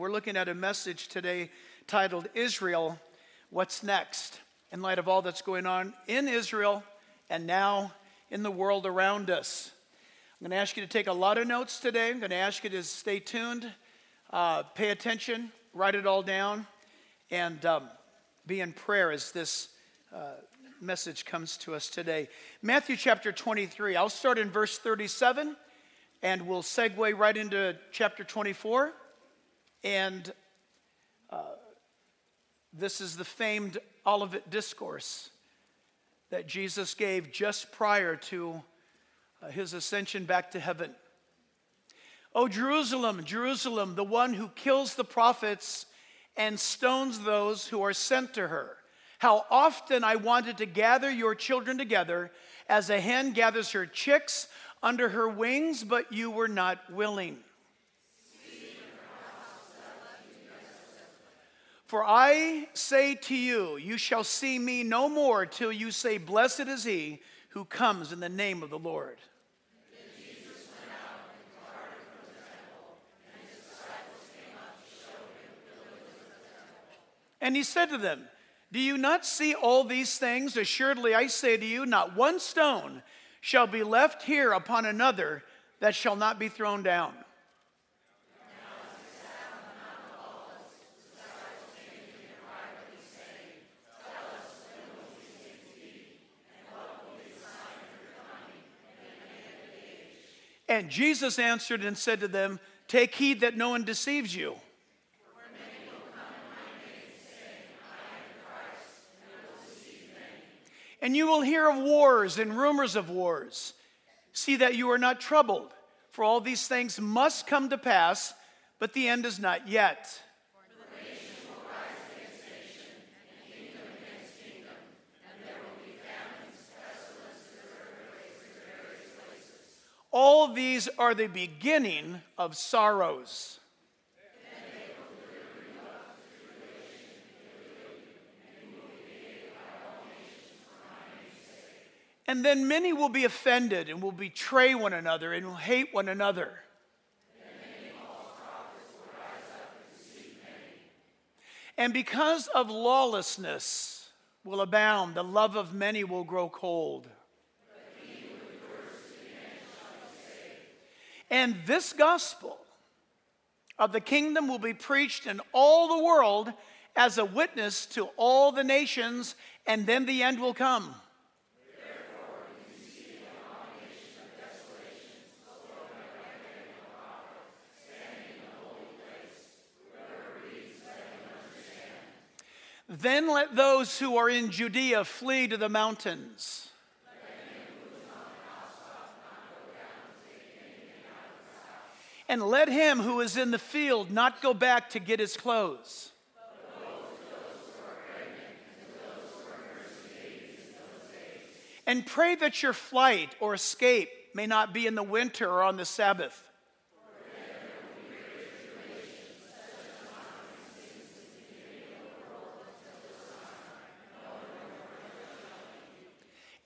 We're looking at a message today titled Israel, What's Next? In light of all that's going on in Israel and now in the world around us. I'm going to ask you to take a lot of notes today. I'm going to ask you to stay tuned, pay attention, write it all down, and be in prayer as this message comes to us today. Matthew chapter 23. I'll start in verse 37. And we'll segue right into chapter 24. And this is the famed Olivet Discourse that Jesus gave just prior to his ascension back to heaven. "O Jerusalem, Jerusalem, the one who kills the prophets and stones those who are sent to her. How often I wanted to gather your children together as a hen gathers her chicks under her wings, but you were not willing. For I say to you, you shall see me no more till you say, blessed is he who comes in the name of the Lord." Then Jesus went out and departed from the temple, and his disciples came up to show him the buildings of the temple. And he said to them, "Do you not see all these things? Assuredly, I say to you, not one stone shall be left here upon another that shall not be thrown down." And Jesus answered and said to them, "Take heed that no one deceives you. And you will hear of wars and rumors of wars. See that you are not troubled, for all these things must come to pass, but the end is not yet. For the nation will rise against nation, and kingdom against kingdom, and there will be famines, pestilences, earthquakes in various places. All these are the beginning of sorrows. And then many will be offended and will betray one another and will hate one another. And because of lawlessness will abound, the love of many will grow cold. And this gospel of the kingdom will be preached in all the world as a witness to all the nations, and then the end will come. Then let those who are in Judea flee to the mountains. And let him who is in the field not go back to get his clothes. And pray that your flight or escape may not be in the winter or on the Sabbath.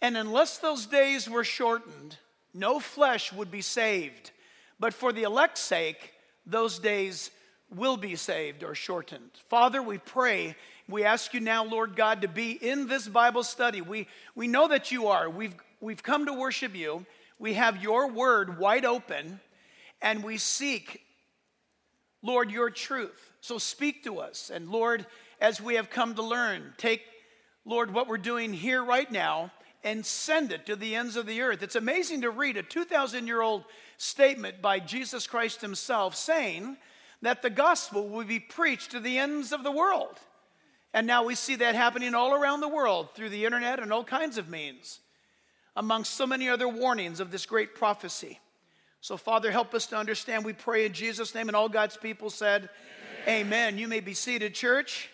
And unless those days were shortened, no flesh would be saved. But for the elect's sake, those days will be saved or shortened." Father, we pray. We ask you now, Lord God, to be in this Bible study. We know that you are. We've come to worship you. We have your word wide open. And we seek, Lord, your truth. So speak to us. And Lord, as we have come to learn, take, Lord, what we're doing here right now and send it to the ends of the earth. It's amazing to read a 2,000-year-old statement by Jesus Christ himself saying that the gospel will be preached to the ends of the world. And now we see that happening all around the world through the internet and all kinds of means, among so many other warnings of this great prophecy. So, Father, help us to understand. We pray in Jesus' name, and all God's people said, amen. Amen. You may be seated, church.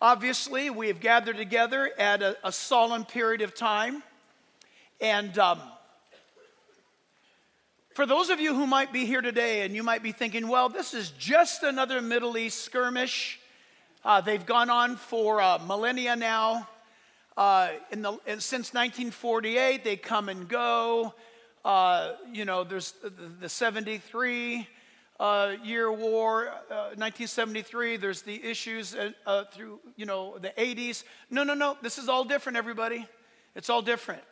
Obviously, we have gathered together at a solemn period of time. And for those of you who might be here today and you might be thinking, well, this is just another Middle East skirmish. They've gone on for millennia now. Since 1948, they come and go. There's the 73. Year war, 1973, there's the issues through, the 80s. No, this is all different, everybody. It's all different.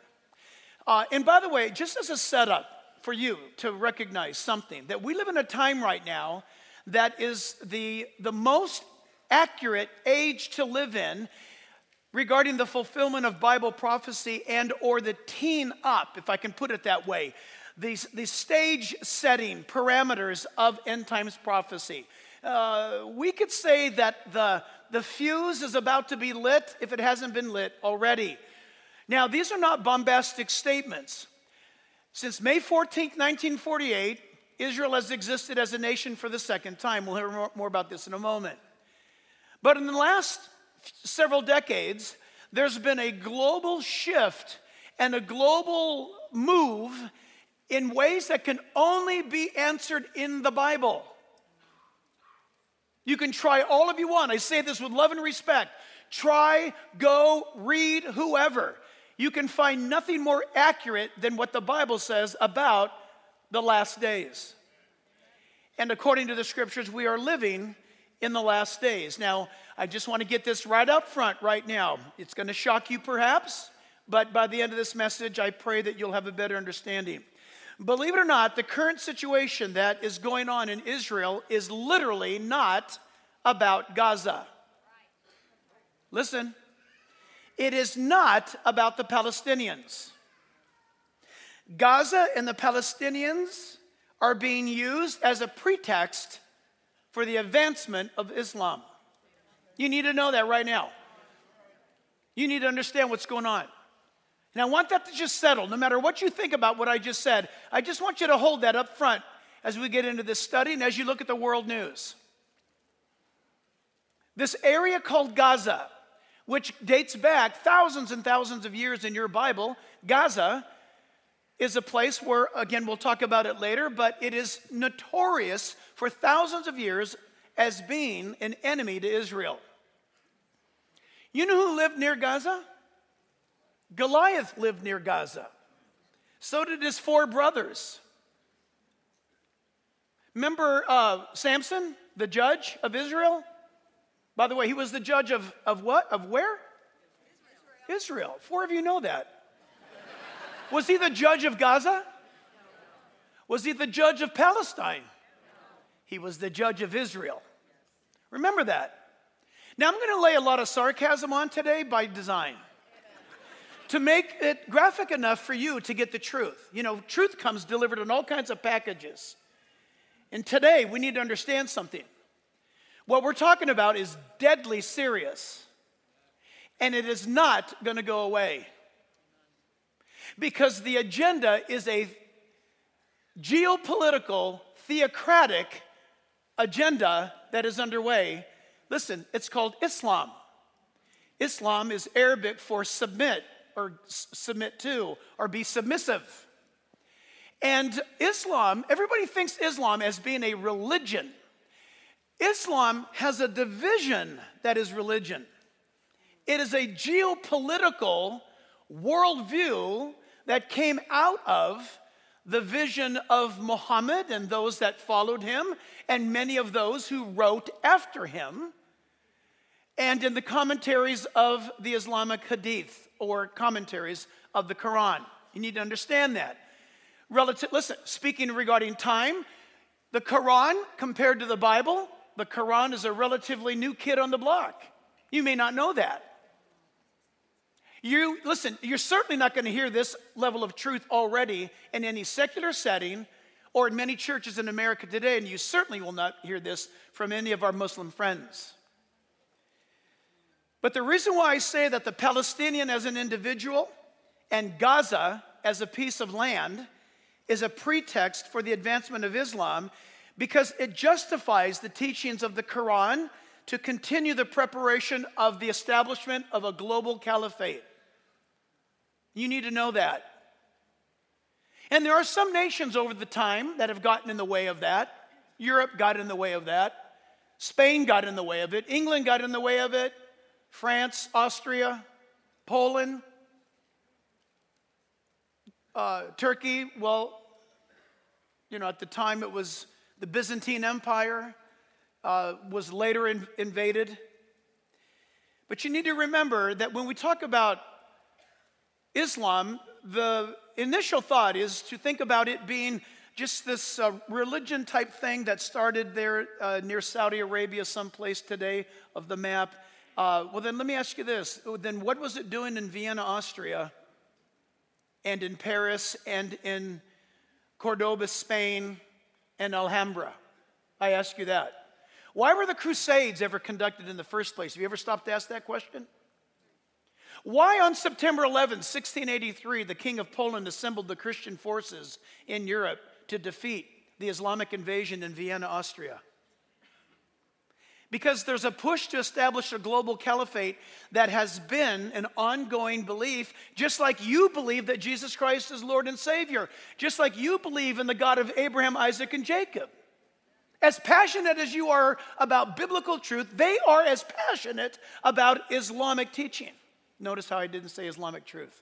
And by the way, just as a setup for you to recognize something, that we live in a time right now that is the most accurate age to live in regarding the fulfillment of Bible prophecy and or the teen up, if I can put it that way. The stage setting parameters of end times prophecy. We could say that the fuse is about to be lit if it hasn't been lit already. Now, these are not bombastic statements. Since May 14, 1948, Israel has existed as a nation for the second time. We'll hear more about this in a moment. But in the last several decades, there's been a global shift and a global move in ways that can only be answered in the Bible. You can try all of you want. I say this with love and respect. Try, go, read, whoever. You can find nothing more accurate than what the Bible says about the last days. And according to the scriptures, we are living in the last days. Now, I just want to get this right up front right now. It's going to shock you perhaps, but by the end of this message, I pray that you'll have a better understanding. Believe it or not, the current situation that is going on in Israel is literally not about Gaza. Listen, it is not about the Palestinians. Gaza and the Palestinians are being used as a pretext for the advancement of Islam. You need to know that right now. You need to understand what's going on. And I want that to just settle. No matter what you think about what I just said, I just want you to hold that up front as we get into this study and as you look at the world news. This area called Gaza, which dates back thousands and thousands of years in your Bible, Gaza is a place where, again, we'll talk about it later, but it is notorious for thousands of years as being an enemy to Israel. You know who lived near Gaza? Goliath lived near Gaza. So did his four brothers. Remember Samson, the judge of Israel? By the way, he was the judge of what? Of where? Israel. Four of you know that. Was he the judge of Gaza? Was he the judge of Palestine? He was the judge of Israel. Remember that. Now, I'm going to lay a lot of sarcasm on today by design, to make it graphic enough for you to get the truth. You know, truth comes delivered in all kinds of packages. And today, we need to understand something. What we're talking about is deadly serious. And it is not going to go away. Because the agenda is a geopolitical, theocratic agenda that is underway. Listen, it's called Islam. Islam is Arabic for submit, or submit to, or be submissive. And Islam, everybody thinks Islam as being a religion. Islam has a division that is religion. It is a geopolitical worldview that came out of the vision of Muhammad and those that followed him, and many of those who wrote after him, and in the commentaries of the Islamic Hadith, or commentaries of the Quran. You need to understand that. Listen, speaking regarding time, the Quran compared to the Bible, the Quran is a relatively new kid on the block. You may not know that. Listen, you're certainly not going to hear this level of truth already in any secular setting or in many churches in America today, and you certainly will not hear this from any of our Muslim friends. But the reason why I say that the Palestinian as an individual and Gaza as a piece of land is a pretext for the advancement of Islam, because it justifies the teachings of the Quran to continue the preparation of the establishment of a global caliphate. You need to know that. And there are some nations over the time that have gotten in the way of that. Europe got in the way of that. Spain got in the way of it. England got in the way of it. France, Austria, Poland, Turkey. Well, at the time it was The Byzantine Empire was later invaded. But you need to remember that when we talk about Islam, the initial thought is to think about it being just this religion type thing that started there near Saudi Arabia, someplace today of the map. Well, then let me ask you this. Then what was it doing in Vienna, Austria, and in Paris, and in Cordoba, Spain, and Alhambra? I ask you that. Why were the Crusades ever conducted in the first place? Have you ever stopped to ask that question? Why on September 11, 1683, the King of Poland assembled the Christian forces in Europe to defeat the Islamic invasion in Vienna, Austria? Because there's a push to establish a global caliphate that has been an ongoing belief, just like you believe that Jesus Christ is Lord and Savior, just like you believe in the God of Abraham, Isaac, and Jacob. As passionate as you are about biblical truth, they are as passionate about Islamic teaching. Notice how I didn't say Islamic truth.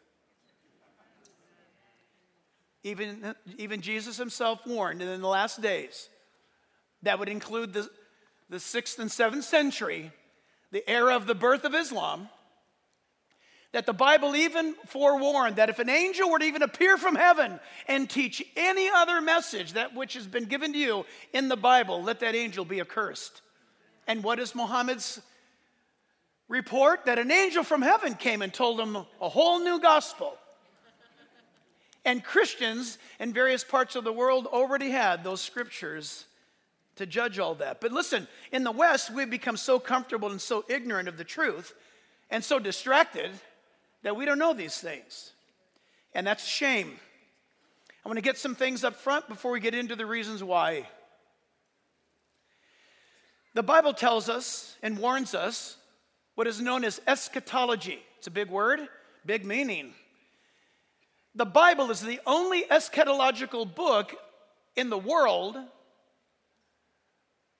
Even Jesus himself warned that in the last days, that would include the 6th and 7th century, the era of the birth of Islam, that the Bible even forewarned that if an angel were to even appear from heaven and teach any other message, that which has been given to you in the Bible, let that angel be accursed. And what is Muhammad's report? That an angel from heaven came and told him a whole new gospel. And Christians in various parts of the world already had those scriptures to judge all that. But listen, in the West, we've become so comfortable and so ignorant of the truth and so distracted that we don't know these things. And that's a shame. I'm going to get some things up front before we get into the reasons why. The Bible tells us and warns us what is known as eschatology. It's a big word, big meaning. The Bible is the only eschatological book in the world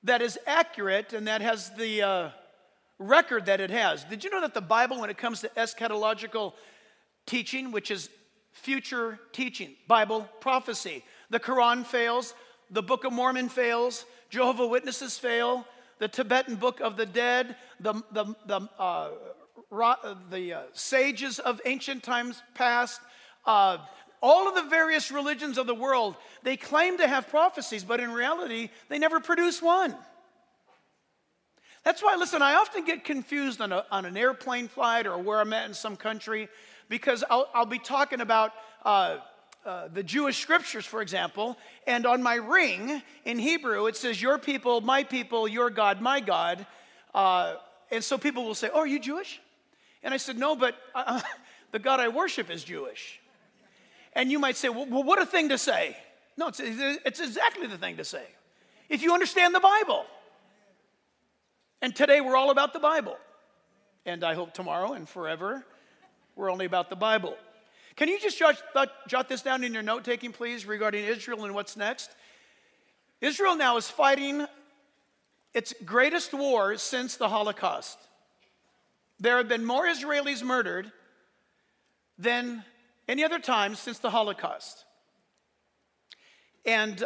that is accurate and that has the record that it has. Did you know that the Bible, when it comes to eschatological teaching, which is future teaching, Bible prophecy, the Quran fails, the Book of Mormon fails, Jehovah's Witnesses fail, the Tibetan Book of the Dead, the sages of ancient times past, all of the various religions of the world, they claim to have prophecies, but in reality, they never produce one. That's why, listen, I often get confused on an airplane flight or where I'm at in some country, because I'll be talking about the Jewish scriptures, for example, and on my ring in Hebrew, it says, your people, your God, my God. And so people will say, oh, are you Jewish? And I said, no, but the God I worship is Jewish. And you might say, well, what a thing to say. No, it's exactly the thing to say. If you understand the Bible. And today we're all about the Bible. And I hope tomorrow and forever we're only about the Bible. Can you just jot this down in your note-taking, please, regarding Israel and what's next? Israel now is fighting its greatest war since the Holocaust. There have been more Israelis murdered than any other time since the Holocaust. And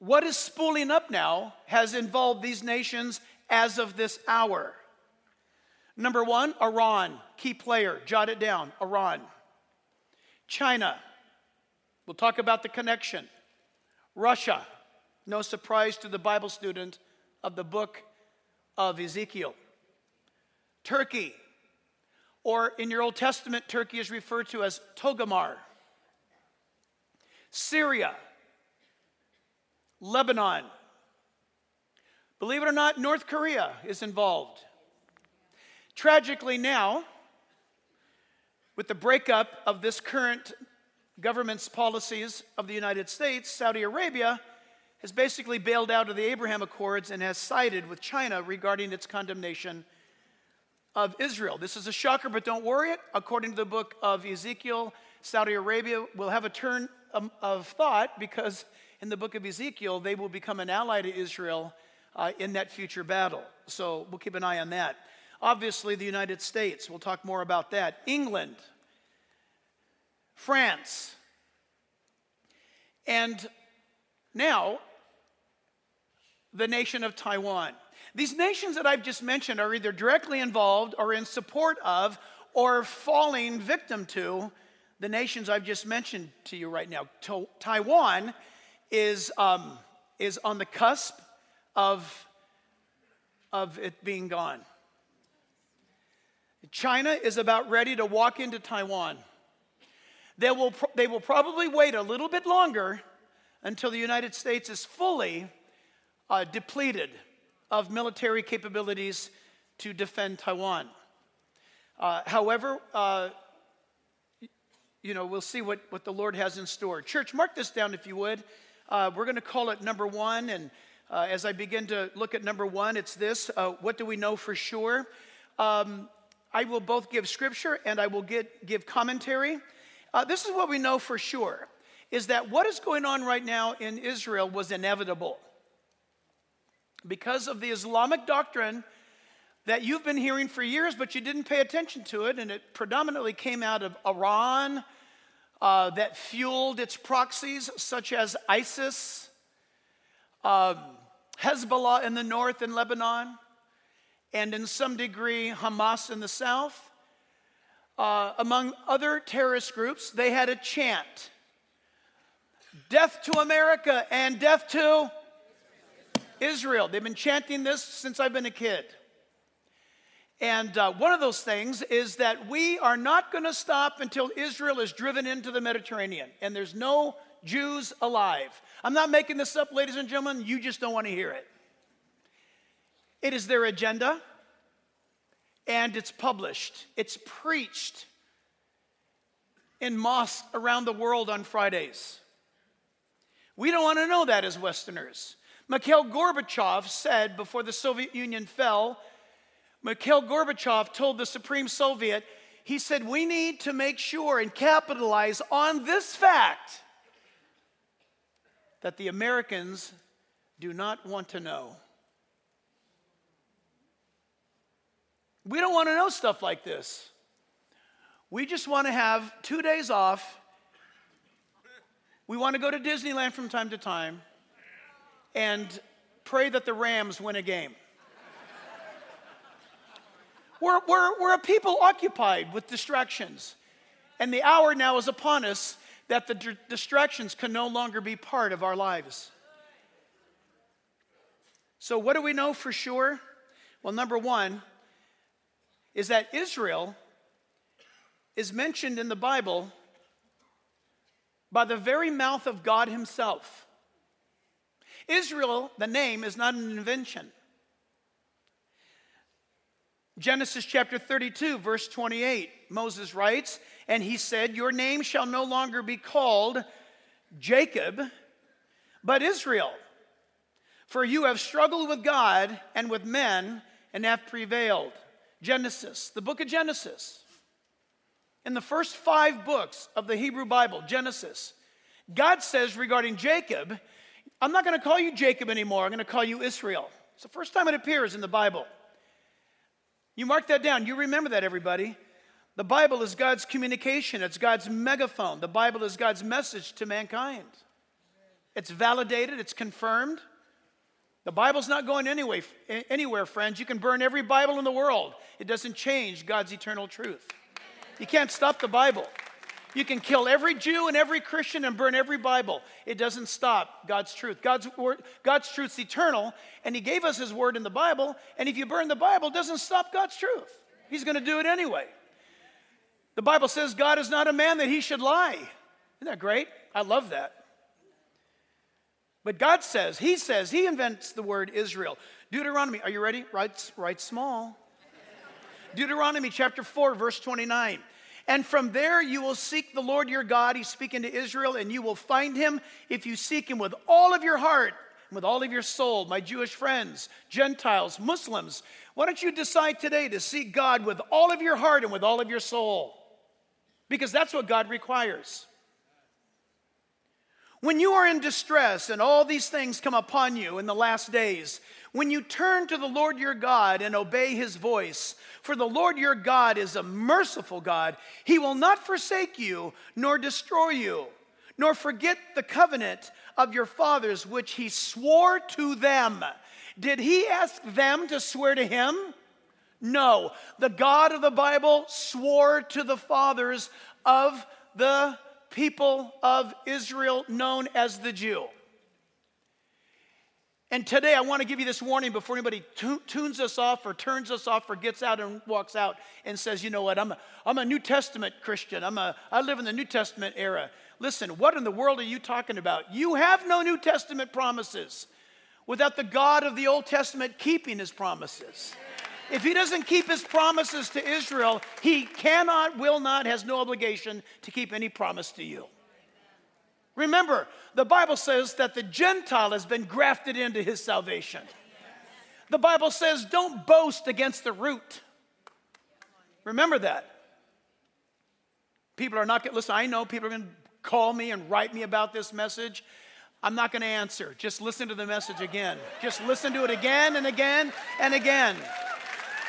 what is spooling up now has involved these nations as of this hour. Number one, Iran, key player, jot it down, Iran. China, we'll talk about the connection. Russia, no surprise to the Bible student of the book of Ezekiel. Turkey, or in your Old Testament, Turkey is referred to as Togomar. Syria, Lebanon. Believe it or not, North Korea is involved. Tragically now, with the breakup of this current government's policies of the United States, Saudi Arabia has basically bailed out of the Abraham Accords and has sided with China regarding its condemnation of Israel. This is a shocker, but don't worry it. According to the book of Ezekiel, Saudi Arabia will have a turn of thought, because in the book of Ezekiel, they will become an ally to Israel in that future battle. So we'll keep an eye on that. Obviously, the United States, we'll talk more about that. England, France, and Now, the nation of Taiwan. These nations that I've just mentioned are either directly involved or in support of or falling victim to the nations I've just mentioned to you right now. Taiwan is on the cusp of it being gone. China is about ready to walk into Taiwan. They will probably wait a little bit longer until the United States is fully depleted of military capabilities to defend Taiwan. However, you know, we'll see what the Lord has in store. Church, mark this down if you would. We're going to call it number one. And as I begin to look at number one, it's this. What do we know for sure? I will both give scripture and I will give commentary. This is what we know for sure, is that what is going on right now in Israel was inevitable. Because of the Islamic doctrine that you've been hearing for years, but you didn't pay attention to it, and it predominantly came out of Iran that fueled its proxies, such as ISIS, Hezbollah in the north in Lebanon, and in some degree Hamas in the south. Among other terrorist groups, they had a chant, "Death to America and death to Israel." They've been chanting this since I've been a kid. And one of those things is that we are not going to stop until Israel is driven into the Mediterranean and there's no Jews alive. I'm not making this up, ladies and gentlemen. You just don't want to hear it. It is their agenda, and it's published. It's preached in mosques around the world on Fridays. We don't want to know that as Westerners. Mikhail Gorbachev said before the Soviet Union fell, Mikhail Gorbachev told the Supreme Soviet, he said, "We need to make sure and capitalize on this fact that the Americans do not want to know." We don't want to know stuff like this. We just want to have 2 days off. We want to go to Disneyland from time to time and pray that the Rams win a game. We're a people occupied with distractions. And the hour now is upon us that the distractions can no longer be part of our lives. So what do we know for sure? Well, number one is that Israel is mentioned in the Bible by the very mouth of God himself. Israel, the name, is not an invention. Genesis chapter 32, verse 28, Moses writes, "And he said, 'Your name shall no longer be called Jacob, but Israel. For you have struggled with God and with men and have prevailed.'" Genesis, the book of Genesis. In the first 5 books of the Hebrew Bible, Genesis, God says regarding Jacob, "I'm not going to call you Jacob anymore. I'm going to call you Israel." It's the first time it appears in the Bible. You mark that down. You remember that, everybody. The Bible is God's communication. It's God's megaphone. The Bible is God's message to mankind. It's validated. It's confirmed. The Bible's not going anywhere, friends. You can burn every Bible in the world. It doesn't change God's eternal truth. You can't stop the Bible. You can kill every Jew and every Christian and burn every Bible. It doesn't stop God's truth. God's truth's eternal, and he gave us his word in the Bible, and if you burn the Bible, it doesn't stop God's truth. He's going to do it anyway. The Bible says God is not a man that he should lie. Isn't that great? I love that. But God says, he invents the word Israel. Deuteronomy, are you ready? Write small. Deuteronomy chapter 4, verse 29. "And from there you will seek the Lord your God," he's speaking to Israel, "and you will find him if you seek him with all of your heart and with all of your soul." My Jewish friends, Gentiles, Muslims, why don't you decide today to seek God with all of your heart and with all of your soul? Because that's what God requires. When you are in distress and all these things come upon you in the last days, when you turn to the Lord your God and obey his voice, for the Lord your God is a merciful God. He will not forsake you, nor destroy you, nor forget the covenant of your fathers, which he swore to them. Did he ask them to swear to him? No. The God of the Bible swore to the fathers of the people of Israel, known as the Jew. And today I want to give you this warning before anybody tunes us off or turns us off or gets out and walks out and says, you know what, I'm a New Testament Christian. I live in the New Testament era. Listen, what in the world are you talking about? You have no New Testament promises without the God of the Old Testament keeping his promises. If he doesn't keep his promises to Israel, he cannot, will not, has no obligation to keep any promise to you. Remember, the Bible says that the Gentile has been grafted into his salvation. The Bible says don't boast against the root. Remember that. People are not going to, listen, I know people are going to call me and write me about this message. I'm not going to answer. Just listen to the message again. Just listen to it again and again and again.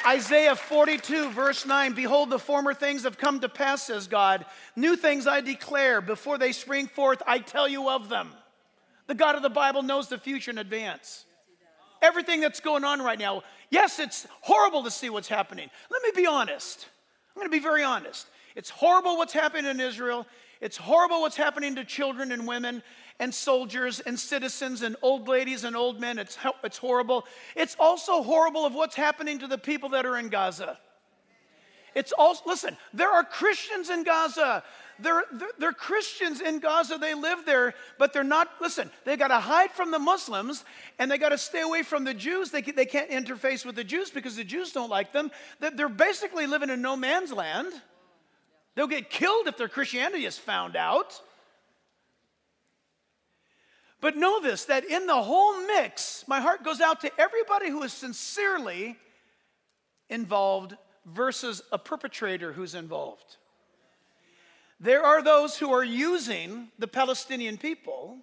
Isaiah 42, verse 9, behold, the former things have come to pass, says God. New things I declare, before they spring forth, I tell you of them. The God of the Bible knows the future in advance. Everything that's going on right now, yes, it's horrible to see what's happening. Let me be honest. I'm going to be very honest. It's horrible what's happening in Israel. It's horrible what's happening to children and women and soldiers and citizens and old ladies and old men. It's horrible. It's also horrible of what's happening to the people that are in Gaza. It's also, listen, there are Christians in Gaza. They're Christians in Gaza. They live there, but they're not, listen, they got to hide from the Muslims and they got to stay away from the Jews. They can't interface with the Jews because the Jews don't like them. They're basically living in no man's land. They'll get killed if their Christianity is found out. But know this, that in the whole mix, my heart goes out to everybody who is sincerely involved versus a perpetrator who's involved. There are those who are using the Palestinian people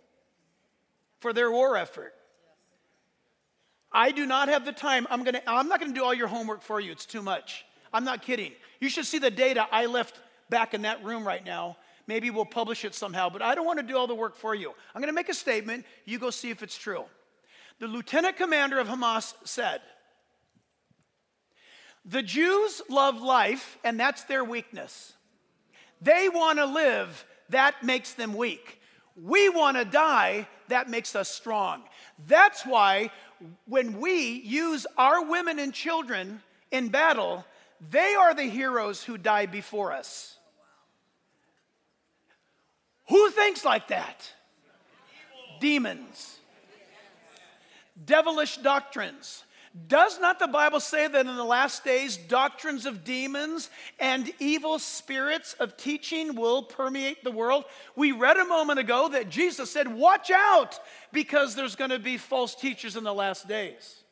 for their war effort. I do not have the time. I'm not going to do all your homework for you. It's too much. I'm not kidding. You should see the data I left back in that room right now. Maybe we'll publish it somehow, but I don't want to do all the work for you. I'm going to make a statement. You go see if it's true. The lieutenant commander of Hamas said, the Jews love life, and that's their weakness. They want to live. That makes them weak. We want to die. That makes us strong. That's why when we use our women and children in battle, they are the heroes who die before us. Who thinks like that? Demons. Devilish doctrines. Does not the Bible say that in the last days, doctrines of demons and evil spirits of teaching will permeate the world? We read a moment ago that Jesus said, watch out, because there's going to be false teachers in the last days.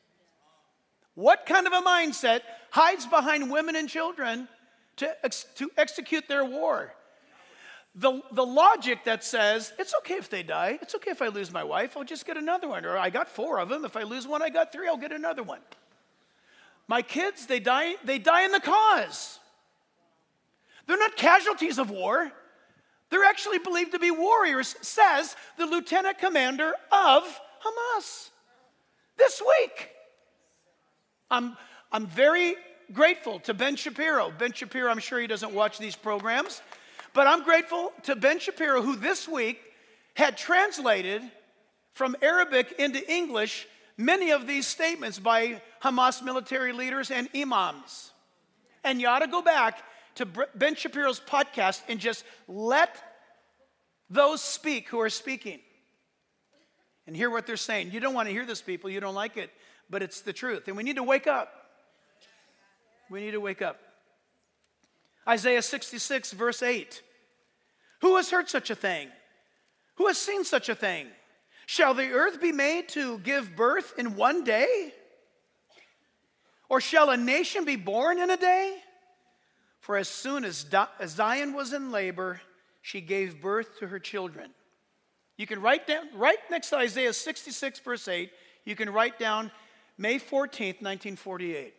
What kind of a mindset hides behind women and children to execute their war? The logic that says, it's okay if they die. It's okay if I lose my wife. I'll just get another one. Or I got four of them. If I lose one, I got three. I'll get another one. My kids, they die in the cause. They're not casualties of war. They're actually believed to be warriors, says the lieutenant commander of Hamas this week. I'm very grateful to Ben Shapiro. Ben Shapiro, I'm sure he doesn't watch these programs. But I'm grateful to Ben Shapiro, who this week had translated from Arabic into English many of these statements by Hamas military leaders and imams. And you ought to go back to Ben Shapiro's podcast and just let those speak who are speaking and hear what they're saying. You don't want to hear this, people. You don't like it. But it's the truth. And we need to wake up. We need to wake up. Isaiah 66, verse 8. Who has heard such a thing? Who has seen such a thing? Shall the earth be made to give birth in one day? Or shall a nation be born in a day? For as soon as Zion was in labor, she gave birth to her children. You can write down, right next to Isaiah 66, verse 8, you can write down May 14th, 1948.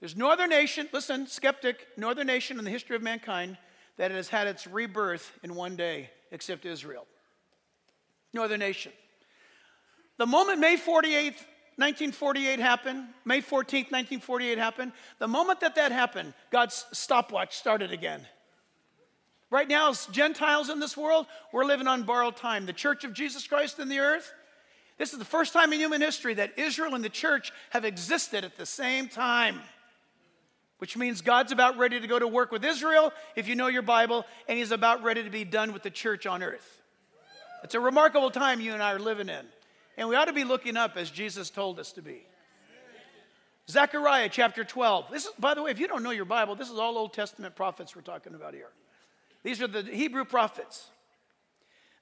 There's no other nation, listen, skeptic, no other nation in the history of mankind that has had its rebirth in one day except Israel. no other nation. The moment May 48th, 1948 happened, May 14th, 1948 happened, the moment that happened, God's stopwatch started again. Right now, as Gentiles in this world, we're living on borrowed time. The Church of Jesus Christ in the earth, this is the first time in human history that Israel and the church have existed at the same time, which means God's about ready to go to work with Israel, if you know your Bible, and he's about ready to be done with the church on earth. It's a remarkable time you and I are living in, and we ought to be looking up as Jesus told us to be. Zechariah chapter 12. This is, by the way, if you don't know your Bible, this is all Old Testament prophets we're talking about here. These are the Hebrew prophets.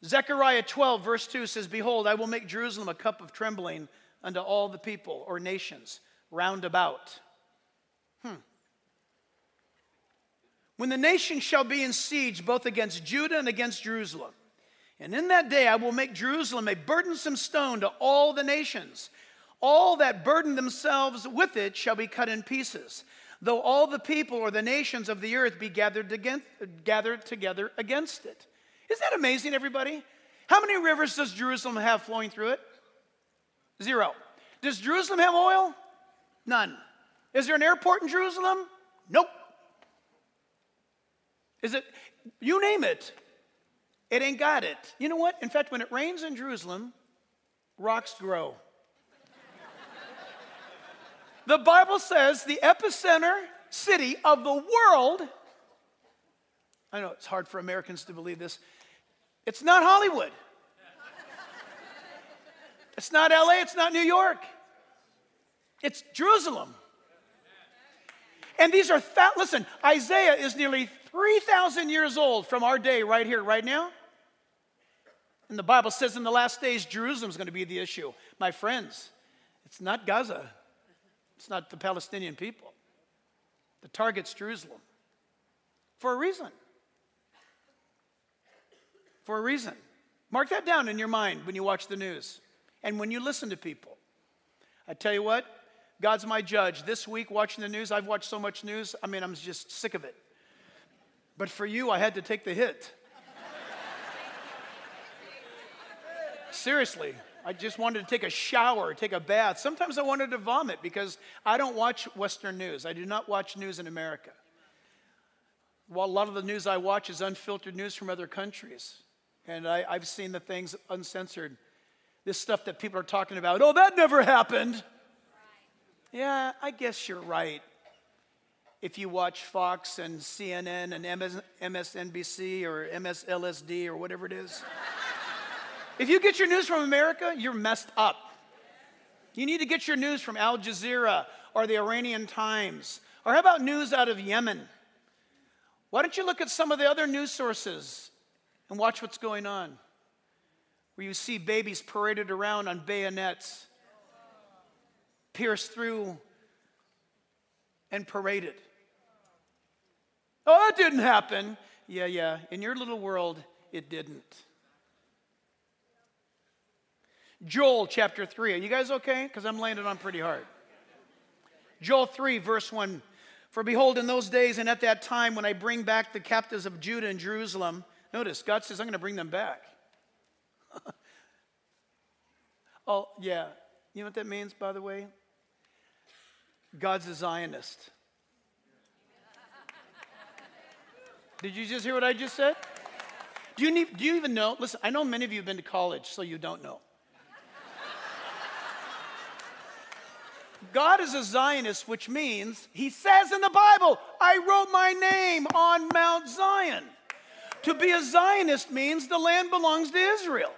Zechariah 12, verse 2 says, "Behold, I will make Jerusalem a cup of trembling unto all the people or nations round about." "When the nation shall be in siege, both against Judah and against Jerusalem. And in that day I will make Jerusalem a burdensome stone to all the nations. All that burden themselves with it shall be cut in pieces, though all the people or the nations of the earth be gathered together against it." Isn't that amazing, everybody? How many rivers does Jerusalem have flowing through it? Zero. Does Jerusalem have oil? None. Is there an airport in Jerusalem? Nope. Is it, you name it, it ain't got it. You know what? In fact, when it rains in Jerusalem, rocks grow. The Bible says the epicenter city of the world, I know it's hard for Americans to believe this, it's not Hollywood. It's not LA, it's not New York. It's Jerusalem. And these are, listen, Isaiah is nearly 3,000 years old from our day right here, right now. And the Bible says in the last days, Jerusalem's going to be the issue. My friends, it's not Gaza. It's not the Palestinian people. The target's Jerusalem. For a reason. For a reason. Mark that down in your mind when you watch the news and when you listen to people. I tell you what, God's my judge. This week watching the news, I've watched so much news, I mean, I'm just sick of it. But for you, I had to take the hit. Seriously. I just wanted to take a shower, take a bath. Sometimes I wanted to vomit because I don't watch Western news. I do not watch news in America. Well, a lot of the news I watch is unfiltered news from other countries. And I've seen the things uncensored. This stuff that people are talking about, oh, that never happened. Right. Yeah, I guess you're right. If you watch Fox and CNN and MSNBC or MSLSD or whatever it is. If you get your news from America, you're messed up. You need to get your news from Al Jazeera or the Iranian Times. Or how about news out of Yemen? Why don't you look at some of the other news sources and watch what's going on? Where you see babies paraded around on bayonets, pierced through and paraded. Oh, that didn't happen. Yeah, in your little world, it didn't. Joel chapter 3. Are you guys okay? Because I'm landing on pretty hard. Joel 3, verse 1. "For behold, in those days and at that time when I bring back the captives of Judah and Jerusalem," notice, God says, I'm going to bring them back. Oh, yeah. You know what that means, by the way? God's a Zionist. Did you just hear what I just said? Do you even know? Listen, I know many of you have been to college, so you don't know. God is a Zionist, which means he says in the Bible, I wrote my name on Mount Zion. To be a Zionist means the land belongs to Israel.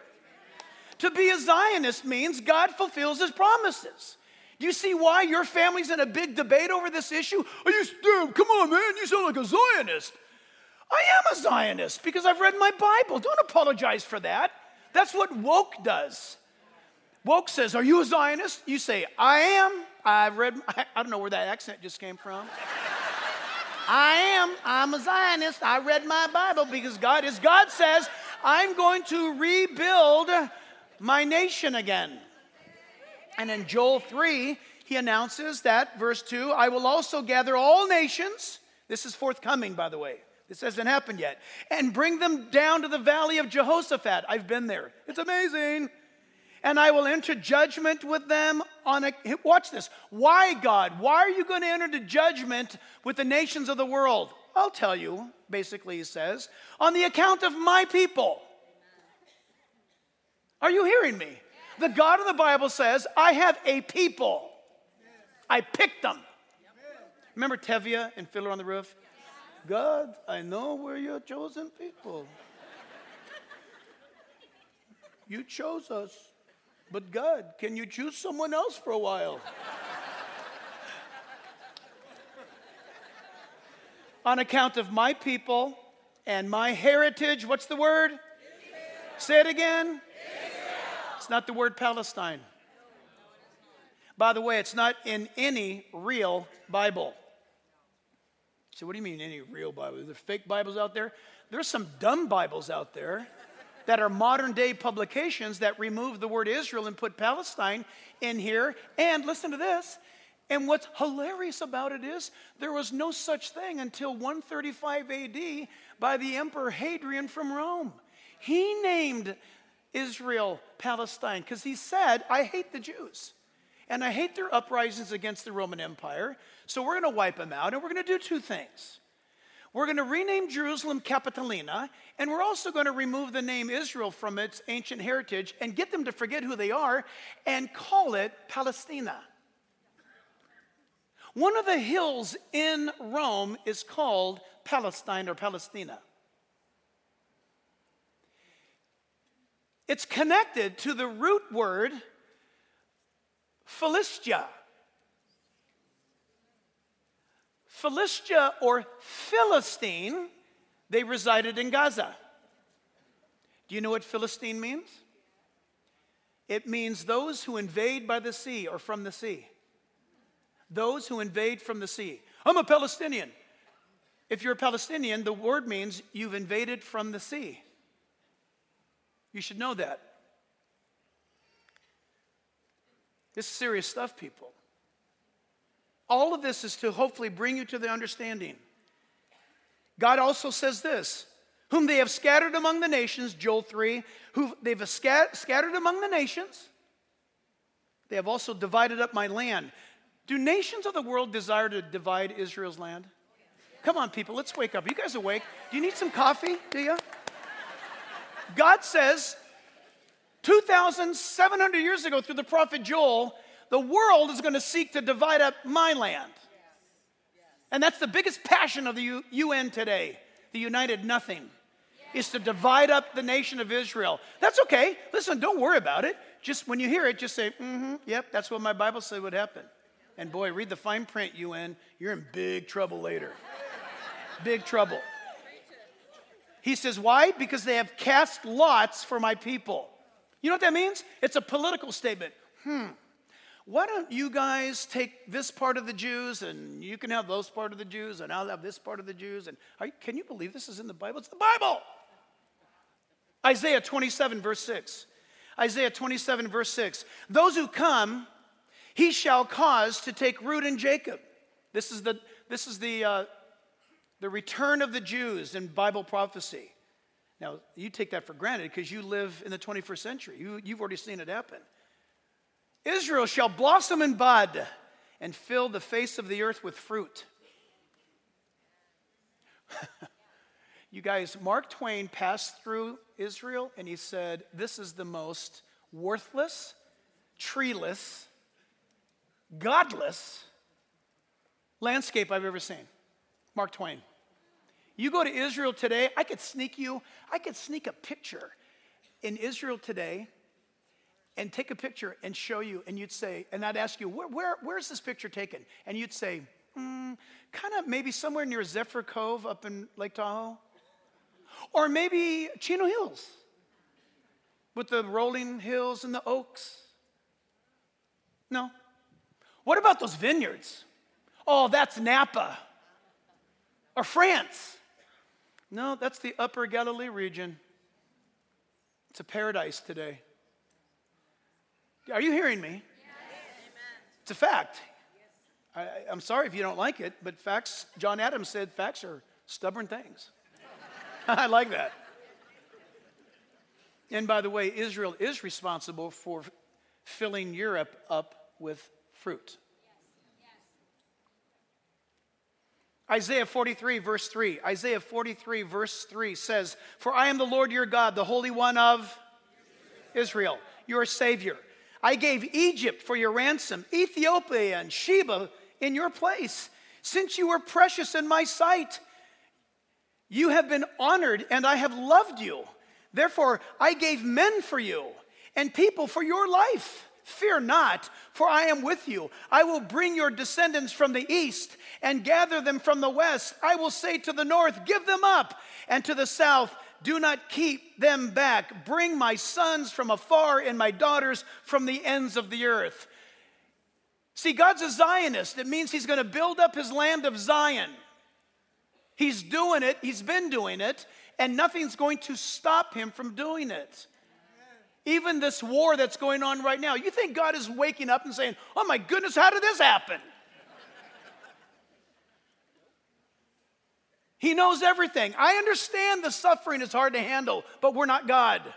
To be a Zionist means God fulfills his promises. Do you see why your family's in a big debate over this issue? Are you stupid? Come on, man, you sound like a Zionist. I am a Zionist because I've read my Bible. Don't apologize for that. That's what woke does. Woke says, are you a Zionist? You say, I am. I've read, I don't know where that accent just came from. I am. I'm a Zionist. I read my Bible because God is. God says, I'm going to rebuild my nation again. And in Joel 3, he announces that, verse 2, I will also gather all nations. This is forthcoming, by the way. This hasn't happened yet. And bring them down to the valley of Jehoshaphat. I've been there. It's amazing. And I will enter judgment with them on a... Watch this. Why, God? Why are you going to enter into judgment with the nations of the world? I'll tell you, basically he says, on the account of my people. Are you hearing me? The God of the Bible says, I have a people. I picked them. Remember Tevye and Fiddler on the Roof? God, I know we're your chosen people. You chose us. But God, can you choose someone else for a while? On account of my people and my heritage, what's the word? Israel. Say it again. Israel. It's not the word Palestine. By the way, it's not in any real Bible. So what do you mean any real Bible? Are there fake Bibles out there? There's some dumb Bibles out there that are modern day publications that remove the word Israel and put Palestine in here. And listen to this. And what's hilarious about it is there was no such thing until 135 AD by the Emperor Hadrian from Rome. He named Israel Palestine because he said, I hate the Jews. And I hate their uprisings against the Roman Empire. So we're going to wipe them out. And we're going to do two things. We're going to rename Jerusalem Capitolina, and we're also going to remove the name Israel from its ancient heritage and get them to forget who they are and call it Palestina. One of the hills in Rome is called Palestine or Palestina. It's connected to the root word Philistia. Philistia or Philistine, they resided in Gaza. Do you know what Philistine means? It means those who invade by the sea or from the sea. Those who invade from the sea. I'm a Palestinian. If you're a Palestinian, the word means you've invaded from the sea. You should know that. This is serious stuff, people. All of this is to hopefully bring you to the understanding. God also says this, whom they have scattered among the nations, Joel 3, who they've scattered among the nations, they have also divided up my land. Do nations of the world desire to divide Israel's land? Come on, people, let's wake up. Are you guys awake? Do you need some coffee? Do you? God says, 2,700 years ago through the prophet Joel, the world is going to seek to divide up my land. Yes. Yes. And that's the biggest passion of the UN today, the United Nothing, yes, is to divide up the nation of Israel. That's okay. Listen, don't worry about it. Just when you hear it, just say, mm-hmm, yep, that's what my Bible said would happen. And boy, read the fine print, UN. You're in big trouble later. Big trouble. He says, why? Because they have cast lots for my people. You know what that means? It's a political statement. Why don't you guys take this part of the Jews, and you can have those part of the Jews, and I'll have this part of the Jews. And can you believe this is in the Bible? It's the Bible. Isaiah 27, verse 6. Isaiah 27, verse 6. Those who come, he shall cause to take root in Jacob. This is the return of the Jews in Bible prophecy. Now, you take that for granted because you live in the 21st century. You've already seen it happen. Israel shall blossom and bud and fill the face of the earth with fruit. You guys, Mark Twain passed through Israel and he said, this is the most worthless, treeless, godless landscape I've ever seen. Mark Twain. You go to Israel today, I could sneak a picture in Israel today and take a picture and show you, and you'd say, and I'd ask you, where's this picture taken? And you'd say, kind of maybe somewhere near Zephyr Cove up in Lake Tahoe, or maybe Chino Hills with the rolling hills and the oaks. No. What about those vineyards? Oh, that's Napa or France. No, that's the Upper Galilee region. It's a paradise today. Are you hearing me? Yes. It's a fact. I'm sorry if you don't like it, but facts, John Adams said facts are stubborn things. I like that. And by the way, Israel is responsible for filling Europe up with fruit. Isaiah 43, verse 3. Isaiah 43, verse 3 says, "For I am the Lord your God, the Holy One of Israel, your Savior. I gave Egypt for your ransom, Ethiopia and Sheba in your place. Since you were precious in my sight, you have been honored, and I have loved you. Therefore, I gave men for you and people for your life. Fear not, for I am with you. I will bring your descendants from the east and gather them from the west. I will say to the north, give them up, and to the south, do not keep them back. Bring my sons from afar and my daughters from the ends of the earth." See, God's a Zionist. It means he's going to build up his land of Zion. He's doing it. He's been doing it, and nothing's going to stop him from doing it. Even this war that's going on right now, you think God is waking up and saying, "Oh my goodness, how did this happen?" He knows everything. I understand the suffering is hard to handle, but we're not God. Amen.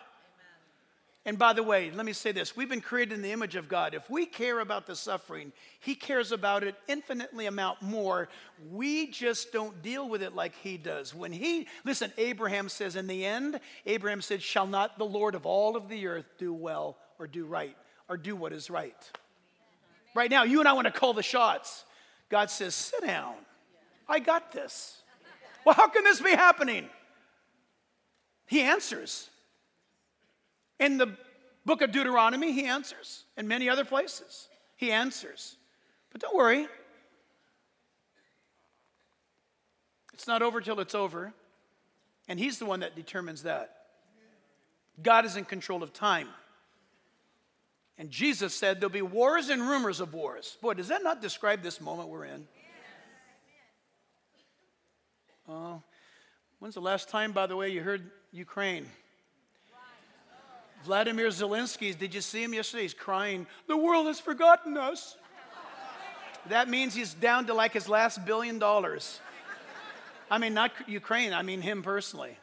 And by the way, let me say this. We've been created in the image of God. If we care about the suffering, he cares about it infinitely amount more. We just don't deal with it like he does. When he, listen, Abraham says in the end, Abraham said, "Shall not the Lord of all of the earth do well or do right or do what is right?" Amen. Right now, you and I want to call the shots. God says, "Sit down. I got this." Well, how can this be happening? He answers. In the book of Deuteronomy, he answers. In many other places, he answers. But don't worry. It's not over till it's over. And he's the one that determines that. God is in control of time. And Jesus said there'll be wars and rumors of wars. Boy, does that not describe this moment we're in? When's the last time, by the way, you heard Ukraine? Vladimir Zelensky, did you see him yesterday? He's crying, "The world has forgotten us." That means he's down to like his last $1 billion. I mean, not Ukraine, I mean him personally.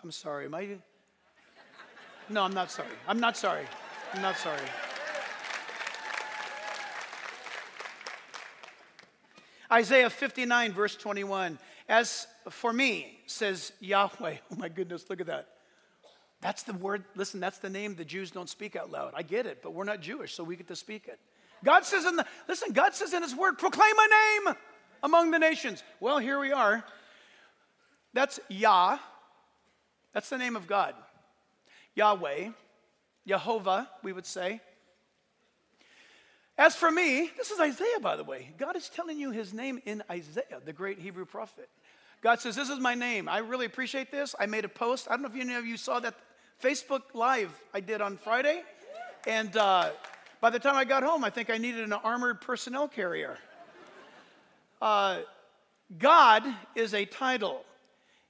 I'm sorry, am I? No, I'm not sorry. I'm not sorry. I'm not sorry. Isaiah 59, verse 21. "As for me, says Yahweh." Oh my goodness, look at that. That's the word, listen, that's the name the Jews don't speak out loud. I get it, but we're not Jewish, so we get to speak it. God says in the, listen, God says in his word, "Proclaim my name among the nations." Well, here we are. That's Yah. That's the name of God. Yahweh, Yehovah, we would say. "As for me," this is Isaiah, by the way. God is telling you his name in Isaiah, the great Hebrew prophet. God says, "This is my name. I really appreciate this." I made a post. I don't know if any of you saw that Facebook Live I did on Friday. And by the time I got home, I think I needed an armored personnel carrier. God is a title.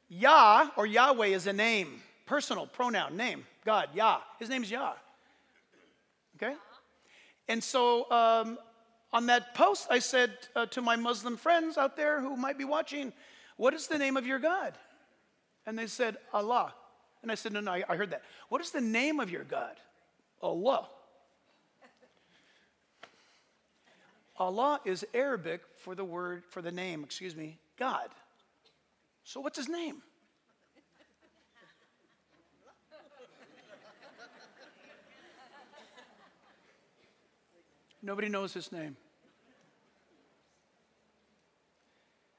Yah, or Yahweh, is a name. Personal pronoun, name. God, Yah. His name is Yah. Okay? And so on that post, I said to my Muslim friends out there who might be watching, "What is the name of your God?" And they said, "Allah." And I said, "No, I heard that. What is the name of your God?" "Allah." Allah is Arabic for the word, for the name, excuse me, God. So what's his name? Nobody knows his name.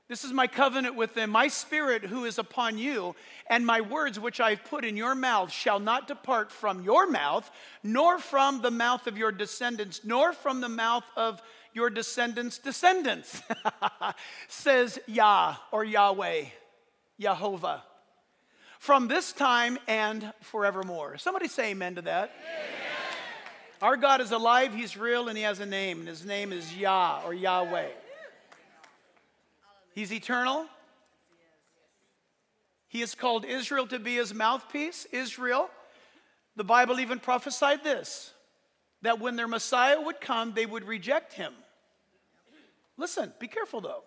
"This is my covenant with them, my spirit who is upon you, and my words which I have put in your mouth shall not depart from your mouth, nor from the mouth of your descendants, nor from the mouth of your descendants' descendants," says Yah, or Yahweh, Yehovah, "from this time and forevermore." Somebody say amen to that. Amen. Our God is alive, he's real, and he has a name, and his name is Yah, or Yahweh. He's eternal. He has called Israel to be his mouthpiece. Israel, the Bible even prophesied this, that when their Messiah would come, they would reject him. Listen, be careful though.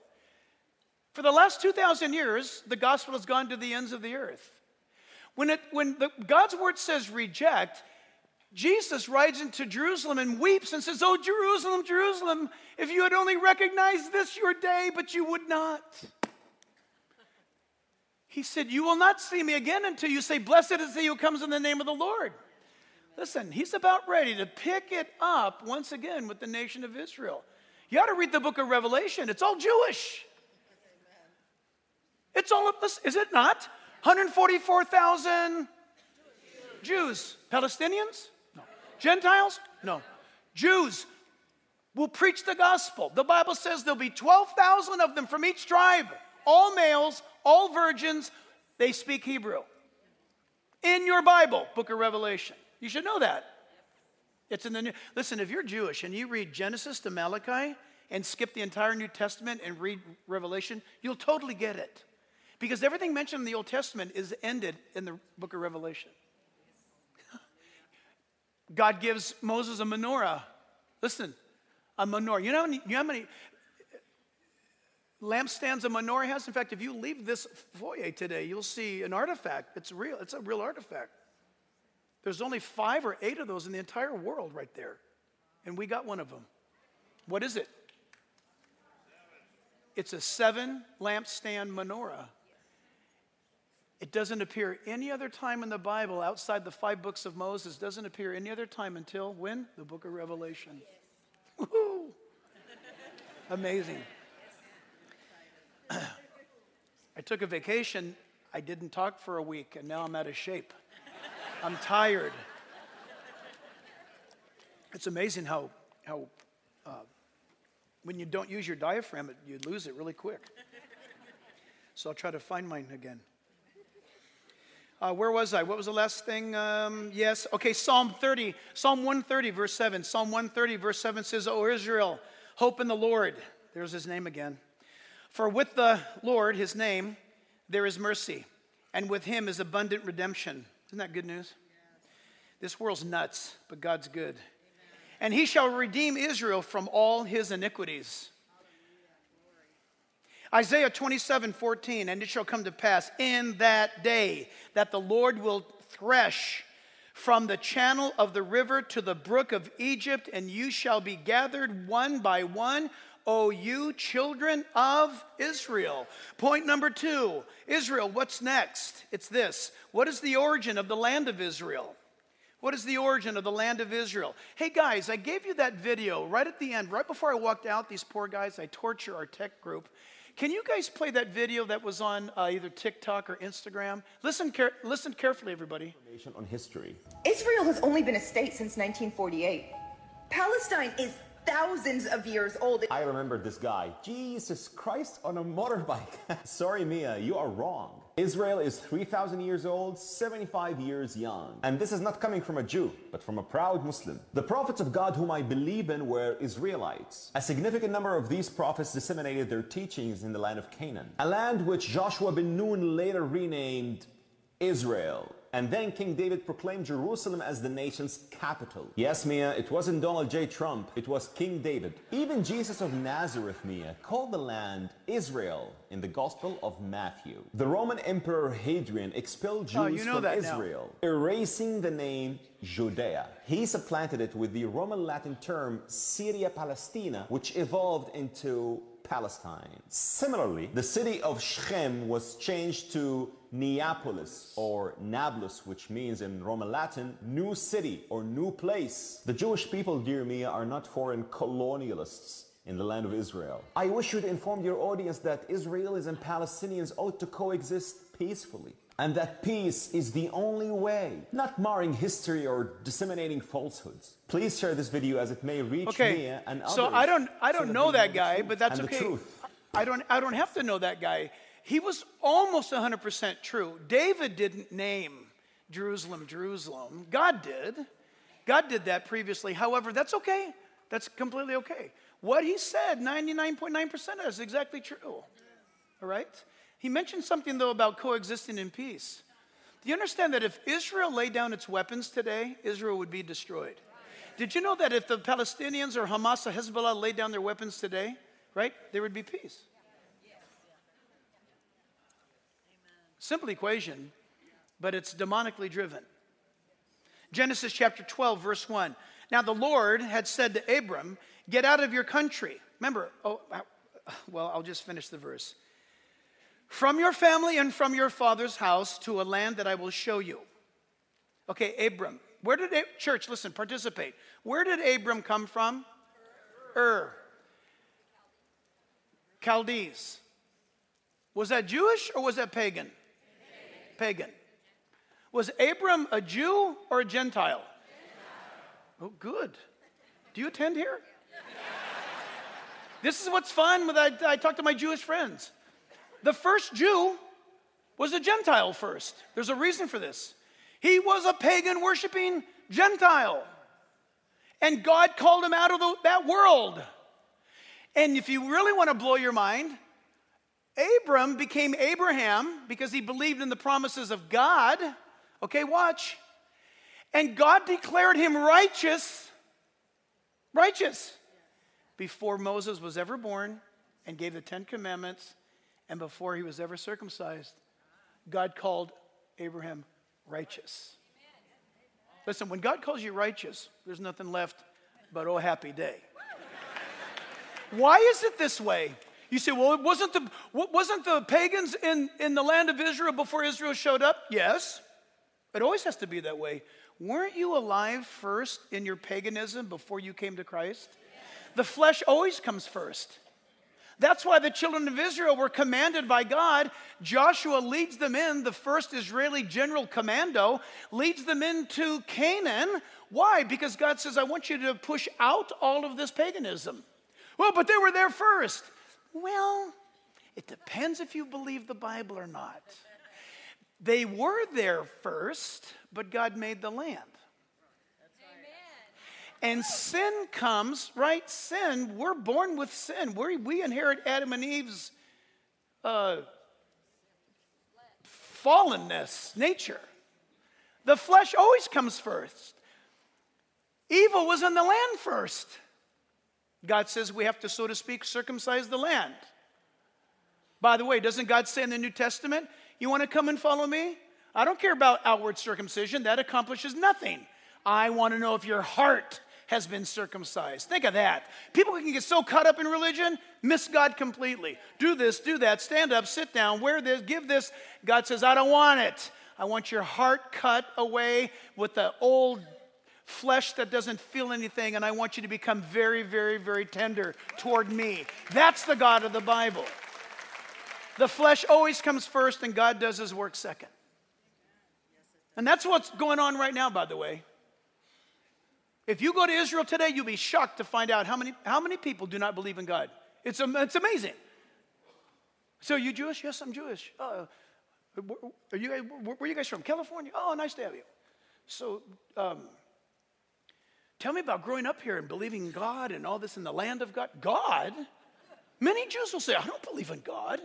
For the last 2,000 years, the gospel has gone to the ends of the earth. When God's word says reject, Jesus rides into Jerusalem and weeps and says, "Oh, Jerusalem, Jerusalem, if you had only recognized this your day, but you would not." He said, "You will not see me again until you say, 'Blessed is he who comes in the name of the Lord.'" Listen, he's about ready to pick it up once again with the nation of Israel. You ought to read the book of Revelation. It's all Jewish. It's all of this, is it not? 144,000 Jews. Palestinians? No. Gentiles? No. Jews will preach the gospel. The Bible says there'll be 12,000 of them from each tribe, all males, all virgins. They speak Hebrew. In your Bible, book of Revelation. You should know that. It's in the New. Listen, if you're Jewish and you read Genesis to Malachi and skip the entire New Testament and read Revelation, you'll totally get it. Because everything mentioned in the Old Testament is ended in the book of Revelation. God gives Moses a menorah. Listen, a menorah. You know how many lampstands a menorah has? In fact, if you leave this foyer today, you'll see an artifact. It's real. It's a real artifact. There's only 5 or 8 of those in the entire world right there. And we got one of them. What is it? It's a 7 lampstand menorah. It doesn't appear any other time in the Bible outside the 5 books of Moses. Doesn't appear any other time until when? The book of Revelation. Woo-hoo. Amazing. I took a vacation. I didn't talk for a week, and now I'm out of shape. I'm tired. It's amazing how when you don't use your diaphragm, you lose it really quick. So I'll try to find mine again. Where was I? What was the last thing? Yes. Okay, Psalm 30. Psalm 130, verse 7. Psalm 130, verse 7 says, "O Israel, hope in the Lord." There's his name again. "For with the Lord, his name, there is mercy, and with him is abundant redemption." Isn't that good news? This world's nuts, but God's good. "And he shall redeem Israel from all his iniquities." Isaiah 27:14, "And it shall come to pass in that day that the Lord will thresh from the channel of the river to the brook of Egypt, and you shall be gathered one by one, O you children of Israel." Point number 2, Israel, what's next? It's this. What is the origin of the land of Israel? What is the origin of the land of Israel? Hey guys, I gave you that video right at the end, right before I walked out. These poor guys, I torture our tech group. Can you guys play that video that was on either TikTok or Instagram? Listen carefully, everybody. Information on history. Israel has only been a state since 1948. Palestine is thousands of years old. I remember this guy, Jesus Christ on a motorbike. Sorry, Mia, you are wrong. Israel is 3,000 years old, 75 years young. And this is not coming from a Jew, but from a proud Muslim. The prophets of God whom I believe in were Israelites. A significant number of these prophets disseminated their teachings in the land of Canaan, a land which Joshua bin Nun later renamed Israel. And then King David proclaimed Jerusalem as the nation's capital. Yes, Mia, it wasn't Donald J. Trump. It was King David. Even Jesus of Nazareth, Mia, called the land Israel in the Gospel of Matthew. The Roman Emperor Hadrian expelled Jews from Israel, erasing the name Judea. He supplanted it with the Roman Latin term Syria Palestina, which evolved into Palestine. Similarly, the city of Shechem was changed to Neapolis or Nablus, which means in Roman Latin, new city or new place. The Jewish people, dear Mia, are not foreign colonialists in the land of Israel. I wish you'd informed your audience that Israelis and Palestinians ought to coexist peacefully, and that peace is the only way, not marring history or disseminating falsehoods. Please share this video as it may reach Mia and others. So I don't know that guy, but that's okay. The truth. I don't have to know that guy. He was almost 100% true. David didn't name Jerusalem, Jerusalem. God did. God did that previously. However, that's okay. That's completely okay. What he said, 99.9% of it is exactly true. All right? He mentioned something, though, about coexisting in peace. Do you understand that if Israel laid down its weapons today, Israel would be destroyed? Did you know that if the Palestinians or Hamas or Hezbollah laid down their weapons today, right, there would be peace? Simple equation, but it's demonically driven. Genesis chapter 12, verse 1. Now the Lord had said to Abram, get out of your country. Remember, I'll just finish the verse. From your family and from your father's house to a land that I will show you. Okay, Abram. Where did, church, listen, participate. Where did Abram come from? Chaldees. Was that Jewish or was that pagan? Pagan. Was Abram a Jew or a Gentile? Oh, good. Do you attend here? This is what's fun when I talk to my Jewish friends. The first Jew was a Gentile first. There's a reason for this. He was a pagan worshiping Gentile. And God called him out of that world. And if you really want to blow your mind, Abram became Abraham because he believed in the promises of God. Okay, watch. And God declared him righteous. Righteous. Before Moses was ever born and gave the Ten Commandments and before he was ever circumcised, God called Abraham righteous. Listen, when God calls you righteous, there's nothing left but oh, happy day. Why is it this way? You say, well, wasn't the pagans in the land of Israel before Israel showed up? Yes. It always has to be that way. Weren't you alive first in your paganism before you came to Christ? The flesh always comes first. That's why the children of Israel were commanded by God. Joshua leads them in, the first Israeli general commando, leads them into Canaan. Why? Because God says, I want you to push out all of this paganism. Well, but they were there first. Well, it depends if you believe the Bible or not. They were there first, but God made the land. And sin comes, right? Sin, we're born with sin. We inherit Adam and Eve's fallenness, nature. The flesh always comes first. Evil was in the land first. God says we have to, so to speak, circumcise the land. By the way, doesn't God say in the New Testament, you want to come and follow me? I don't care about outward circumcision. That accomplishes nothing. I want to know if your heart has been circumcised. Think of that. People can get so caught up in religion, miss God completely. Do this, do that, stand up, sit down, wear this, give this. God says, I don't want it. I want your heart cut away with the old flesh that doesn't feel anything, and I want you to become very, very, very tender toward me. That's the God of the Bible. The flesh always comes first, and God does his work second. And that's what's going on right now, by the way. If you go to Israel today, you'll be shocked to find out how many people do not believe in God. It's amazing. So, are you Jewish? Yes, I'm Jewish. Where are you guys from? California? Oh, nice to have you. So, tell me about growing up here and believing in God and all this in the land of God. God? Many Jews will say, I don't believe in God.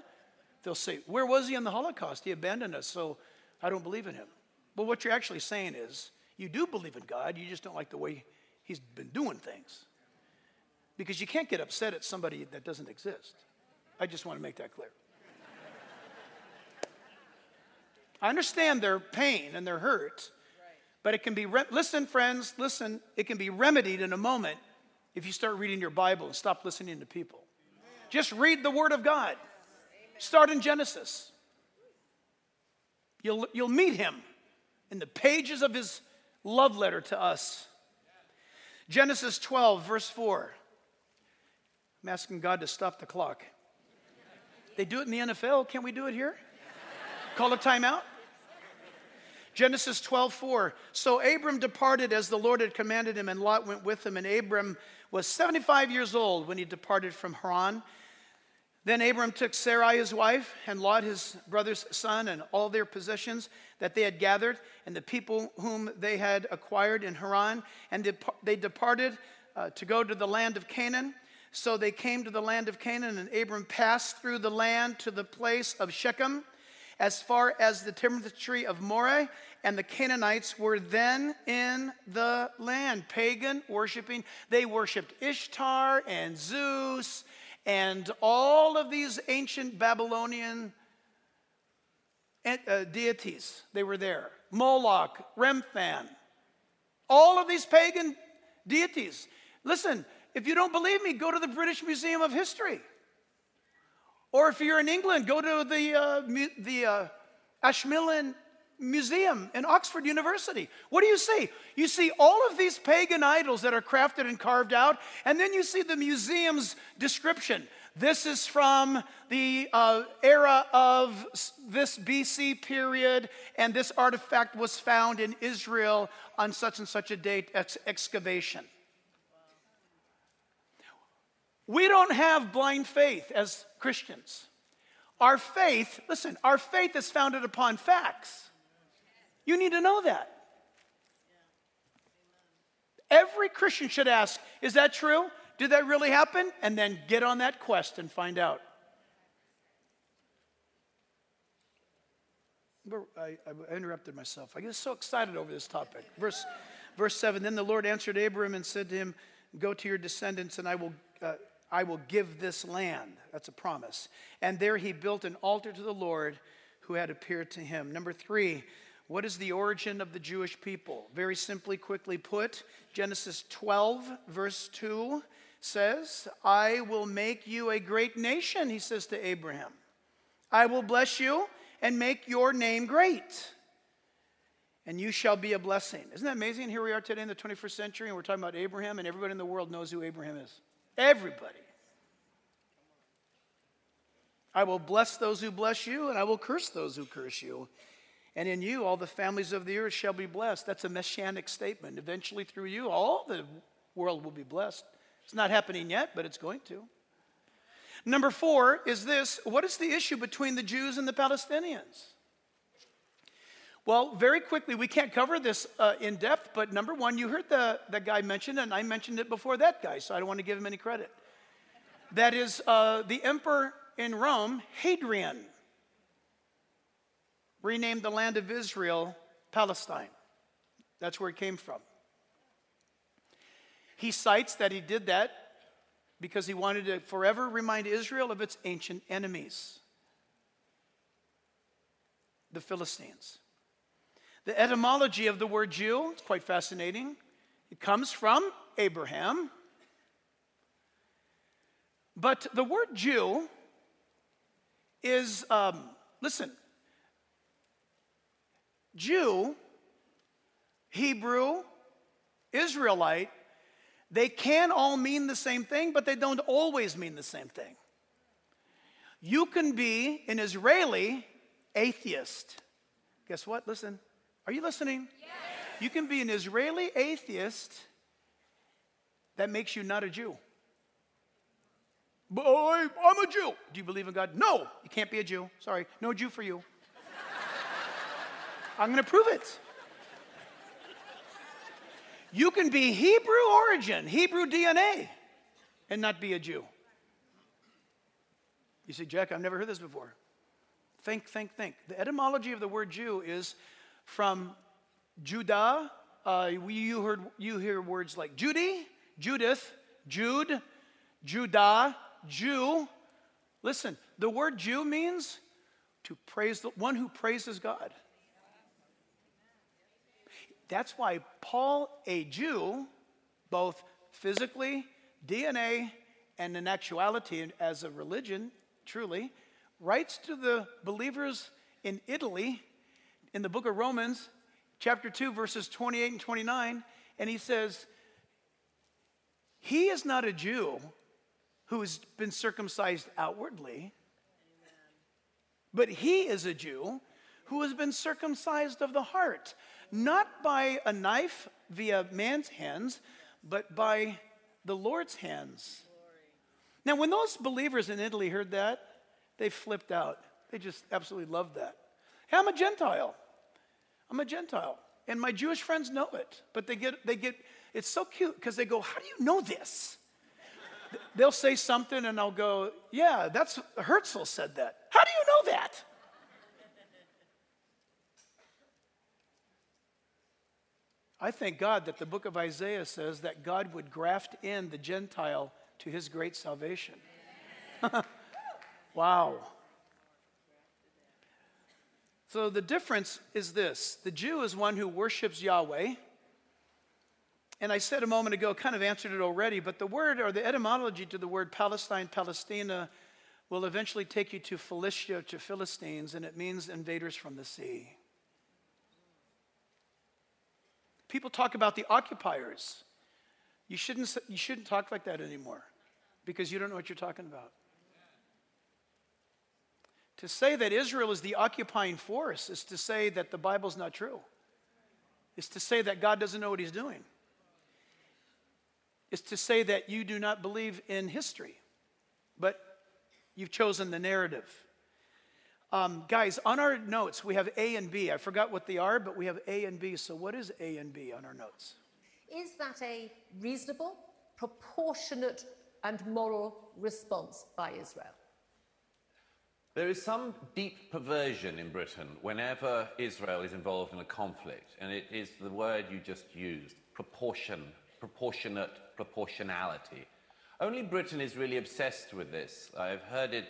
They'll say, where was he in the Holocaust? He abandoned us, so I don't believe in him. But what you're actually saying is, you do believe in God, you just don't like the way he's been doing things. Because you can't get upset at somebody that doesn't exist. I just want to make that clear. I understand their pain and their hurt, but it can be, listen friends, listen, it can be remedied in a moment if you start reading your Bible and stop listening to people. Just read the Word of God. Start in Genesis. You'll meet him in the pages of his love letter to us. Genesis 12, verse 4. I'm asking God to stop the clock. They do it in the NFL. Can't we do it here? Call a timeout? Genesis 12, 4. So Abram departed as the Lord had commanded him, and Lot went with him. And Abram was 75 years old when he departed from Haran. Then Abram took Sarai his wife and Lot his brother's son and all their possessions that they had gathered and the people whom they had acquired in Haran. And they departed to go to the land of Canaan. So they came to the land of Canaan, and Abram passed through the land to the place of Shechem as far as the timber tree of Moreh. And the Canaanites were then in the land. Pagan worshiping. They worshipped Ishtar and Zeus and all of these ancient Babylonian deities, they were there. Moloch, Remphan, all of these pagan deities. Listen, if you don't believe me, go to the British Museum of History. Or if you're in England, go to the Ashmolean Museum in Oxford University. What do you see? You see all of these pagan idols that are crafted and carved out, and then you see the museum's description. This is from the era of this BC period, and this artifact was found in Israel on such and such a date excavation. We don't have blind faith as Christians. Our faith, listen, our faith is founded upon facts. You need to know that. Every Christian should ask, is that true? Did that really happen? And then get on that quest and find out. I interrupted myself. I get so excited over this topic. Verse 7, then the Lord answered Abram and said to him, go to your descendants and I will give this land. That's a promise. And there he built an altar to the Lord who had appeared to him. Number 3, what is the origin of the Jewish people? Very simply, quickly put, Genesis 12, verse 2 says, I will make you a great nation, he says to Abraham. I will bless you and make your name great. And you shall be a blessing. Isn't that amazing? Here we are today in the 21st century and we're talking about Abraham, and everybody in the world knows who Abraham is. Everybody. I will bless those who bless you, and I will curse those who curse you. And in you, all the families of the earth shall be blessed. That's a messianic statement. Eventually, through you, all the world will be blessed. It's not happening yet, but it's going to. Number 4 is this. What is the issue between the Jews and the Palestinians? Well, very quickly, we can't cover this in depth, but number 1, you heard the guy mentioned, and I mentioned it before that guy, so I don't want to give him any credit. That is the emperor in Rome, Hadrian, renamed the land of Israel Palestine. That's where it came from. He cites that he did that because he wanted to forever remind Israel of its ancient enemies, the Philistines. The etymology of the word Jew is quite fascinating. It comes from Abraham. But the word Jew is, listen, Jew, Hebrew, Israelite, they can all mean the same thing, but they don't always mean the same thing. You can be an Israeli atheist. Guess what? Listen. Are you listening? Yes. You can be an Israeli atheist. That makes you not a Jew. But I'm a Jew. Do you believe in God? No, you can't be a Jew. Sorry, no Jew for you. I'm going to prove it. You can be Hebrew origin, Hebrew DNA, and not be a Jew. You say, Jack, I've never heard this before. Think. The etymology of the word Jew is from Judah. You hear words like Judy, Judith, Jude, Judah, Jew. Listen, the word Jew means to praise the one who praises God. That's why Paul, a Jew, both physically, DNA, and in actuality as a religion, truly, writes to the believers in Italy in the book of Romans, chapter 2, verses 28 and 29, and he says, he is not a Jew who has been circumcised outwardly, amen, but he is a Jew who has been circumcised of the heart, not by a knife via man's hands, but by the Lord's hands. Glory. Now, when those believers in Italy heard that, they flipped out. They just absolutely loved that. Hey, I'm a Gentile. And my Jewish friends know it. But they get it's so cute because they go, how do you know this? They'll say something and I'll go, yeah, that's Herzl said that. How do you know that? I thank God that the book of Isaiah says that God would graft in the Gentile to his great salvation. Wow. So the difference is this. The Jew is one who worships Yahweh. And I said a moment ago, kind of answered it already, but the word or the etymology to the word Palestine, Palestina, will eventually take you to Philistia, to Philistines, and it means invaders from the sea. People talk about the occupiers. You shouldn't talk like that anymore because you don't know what you're talking about. To say that Israel is the occupying force is to say that the Bible's not true. It's to say that God doesn't know what he's doing. It's to say that you do not believe in history, but you've chosen the narrative. Guys, on our notes, we have A and B. I forgot what they are, but we have A and B. So what is A and B on our notes? Is that a reasonable, proportionate, and moral response by Israel? There is some deep perversion in Britain whenever Israel is involved in a conflict, and it is the word you just used, proportion, proportionate, proportionality. Only Britain is really obsessed with this. I've heard it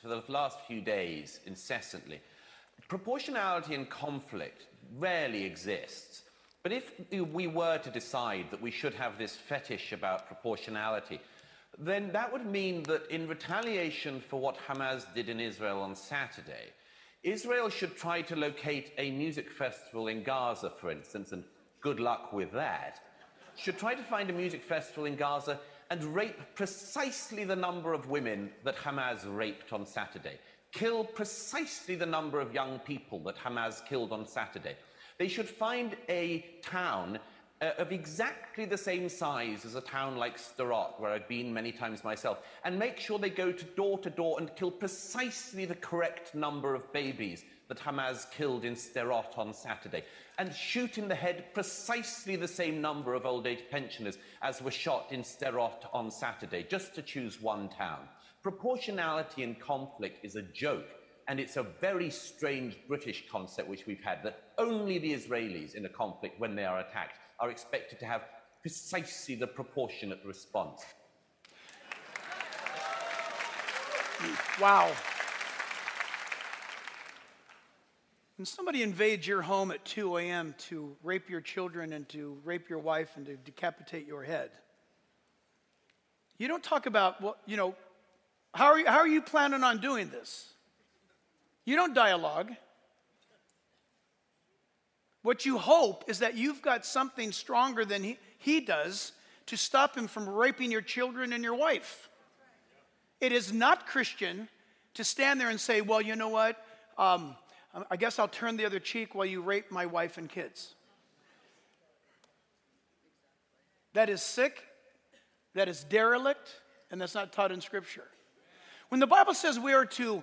for the last few days incessantly. Proportionality in conflict rarely exists. But if we were to decide that we should have this fetish about proportionality, then that would mean that in retaliation for what Hamas did in Israel on Saturday, Israel should try to locate a music festival in Gaza, for instance, and good luck with that, should try to find a music festival in Gaza and rape precisely the number of women that Hamas raped on Saturday, kill precisely the number of young people that Hamas killed on Saturday. They should find a town of exactly the same size as a town like Sderot, where I've been many times myself, and make sure they go to door and kill precisely the correct number of babies that Hamas killed in Sderot on Saturday, and shoot in the head precisely the same number of old age pensioners as were shot in Sderot on Saturday, just to choose one town. Proportionality in conflict is a joke, and it's a very strange British concept which we've had, that only the Israelis in a conflict, when they are attacked, are expected to have precisely the proportionate response. Wow. When somebody invades your home at 2 a.m. to rape your children and to rape your wife and to decapitate your head, you don't talk about, well, you know, how are you planning on doing this? You don't dialogue. What you hope is that you've got something stronger than he does to stop him from raping your children and your wife. It is not Christian to stand there and say, well, you know what? I guess I'll turn the other cheek while you rape my wife and kids. That is sick, that is derelict, and that's not taught in Scripture. When the Bible says we are to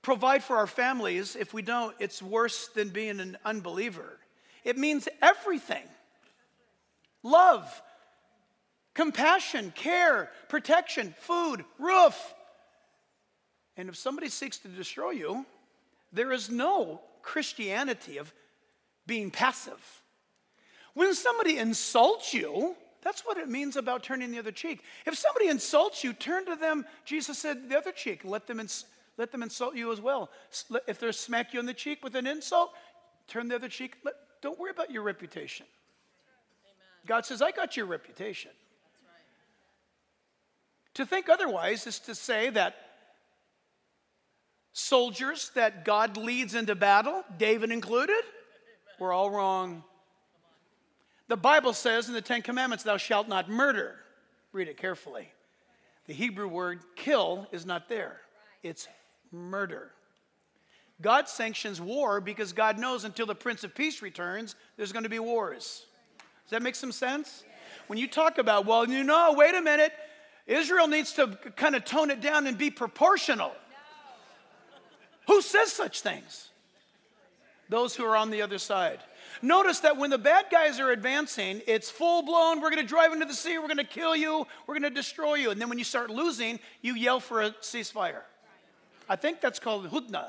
provide for our families, if we don't, it's worse than being an unbeliever. It means everything. Love, compassion, care, protection, food, roof. And if somebody seeks to destroy you, there is no Christianity of being passive. When somebody insults you, that's what it means about turning the other cheek. If somebody insults you, turn to them. Jesus said, the other cheek, let them insult you as well. If they smack you in the cheek with an insult, turn the other cheek. Don't worry about your reputation. Amen. God says, I got your reputation. That's right. To think otherwise is to say that soldiers that God leads into battle, David included, were all wrong. The Bible says in the Ten Commandments, thou shalt not murder. Read it carefully. The Hebrew word kill is not there. It's murder. God sanctions war because God knows until the Prince of Peace returns, there's going to be wars. Does that make some sense? Yes. When you talk about, well, you know, wait a minute, Israel needs to kind of tone it down and be proportional. No. Who says such things? Those who are on the other side. Notice that when the bad guys are advancing, it's full-blown, we're going to drive into the sea, we're going to kill you, we're going to destroy you. And then when you start losing, you yell for a ceasefire. I think that's called hudna.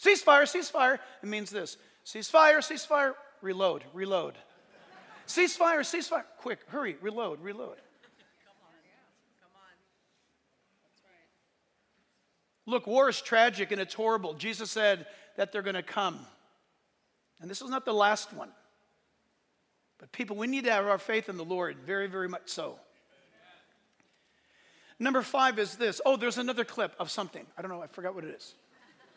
Ceasefire, ceasefire. It means this. Ceasefire, ceasefire. Reload, reload. Ceasefire, ceasefire. Quick, hurry, reload, reload. Come on. Yeah. Come on. That's right. Look, war is tragic and it's horrible. Jesus said that they're going to come. And this was not the last one. But people, we need to have our faith in the Lord, very, very much so. Number 5 is this. Oh, there's another clip of something. I don't know. I forgot what it is.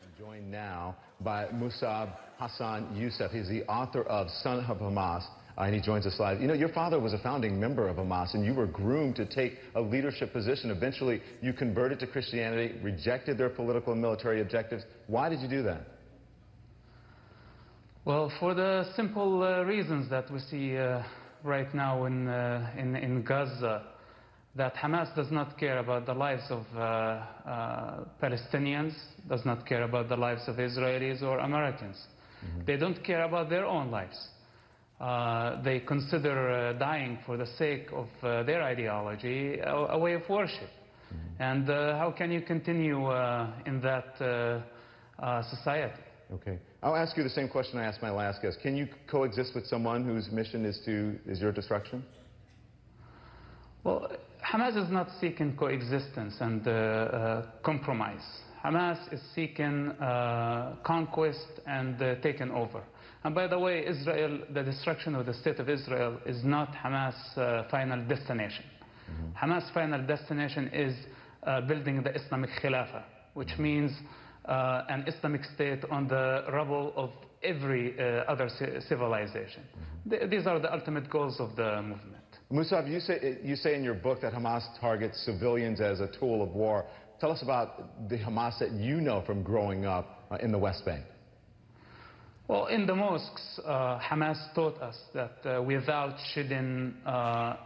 I'm joined now by Musab Hassan Youssef. He's the author of Son of Hamas, and he joins us live. You know, your father was a founding member of Hamas, and you were groomed to take a leadership position. Eventually, you converted to Christianity, rejected their political and military objectives. Why did you do that? Well, for the simple reasons that we see right now in Gaza, that Hamas does not care about the lives of Palestinians, does not care about the lives of Israelis or Americans. Mm-hmm. They don't care about their own lives. They consider dying for the sake of their ideology a way of worship. Mm-hmm. And how can you continue in that society? Okay. I'll ask you the same question I asked my last guest. Can you coexist with someone whose mission is your destruction? Well, Hamas is not seeking coexistence and compromise. Hamas is seeking conquest and taking over. And by the way, Israel, the destruction of the state of Israel is not Hamas' final destination. Mm-hmm. Hamas' final destination is building the Islamic Khilafah, which means an Islamic state on the rubble of every other civilization. Mm-hmm. These are the ultimate goals of the movement. Musab, you say in your book that Hamas targets civilians as a tool of war. Tell us about the Hamas that you know from growing up in the West Bank. Well, in the mosques, Hamas taught us that without shedding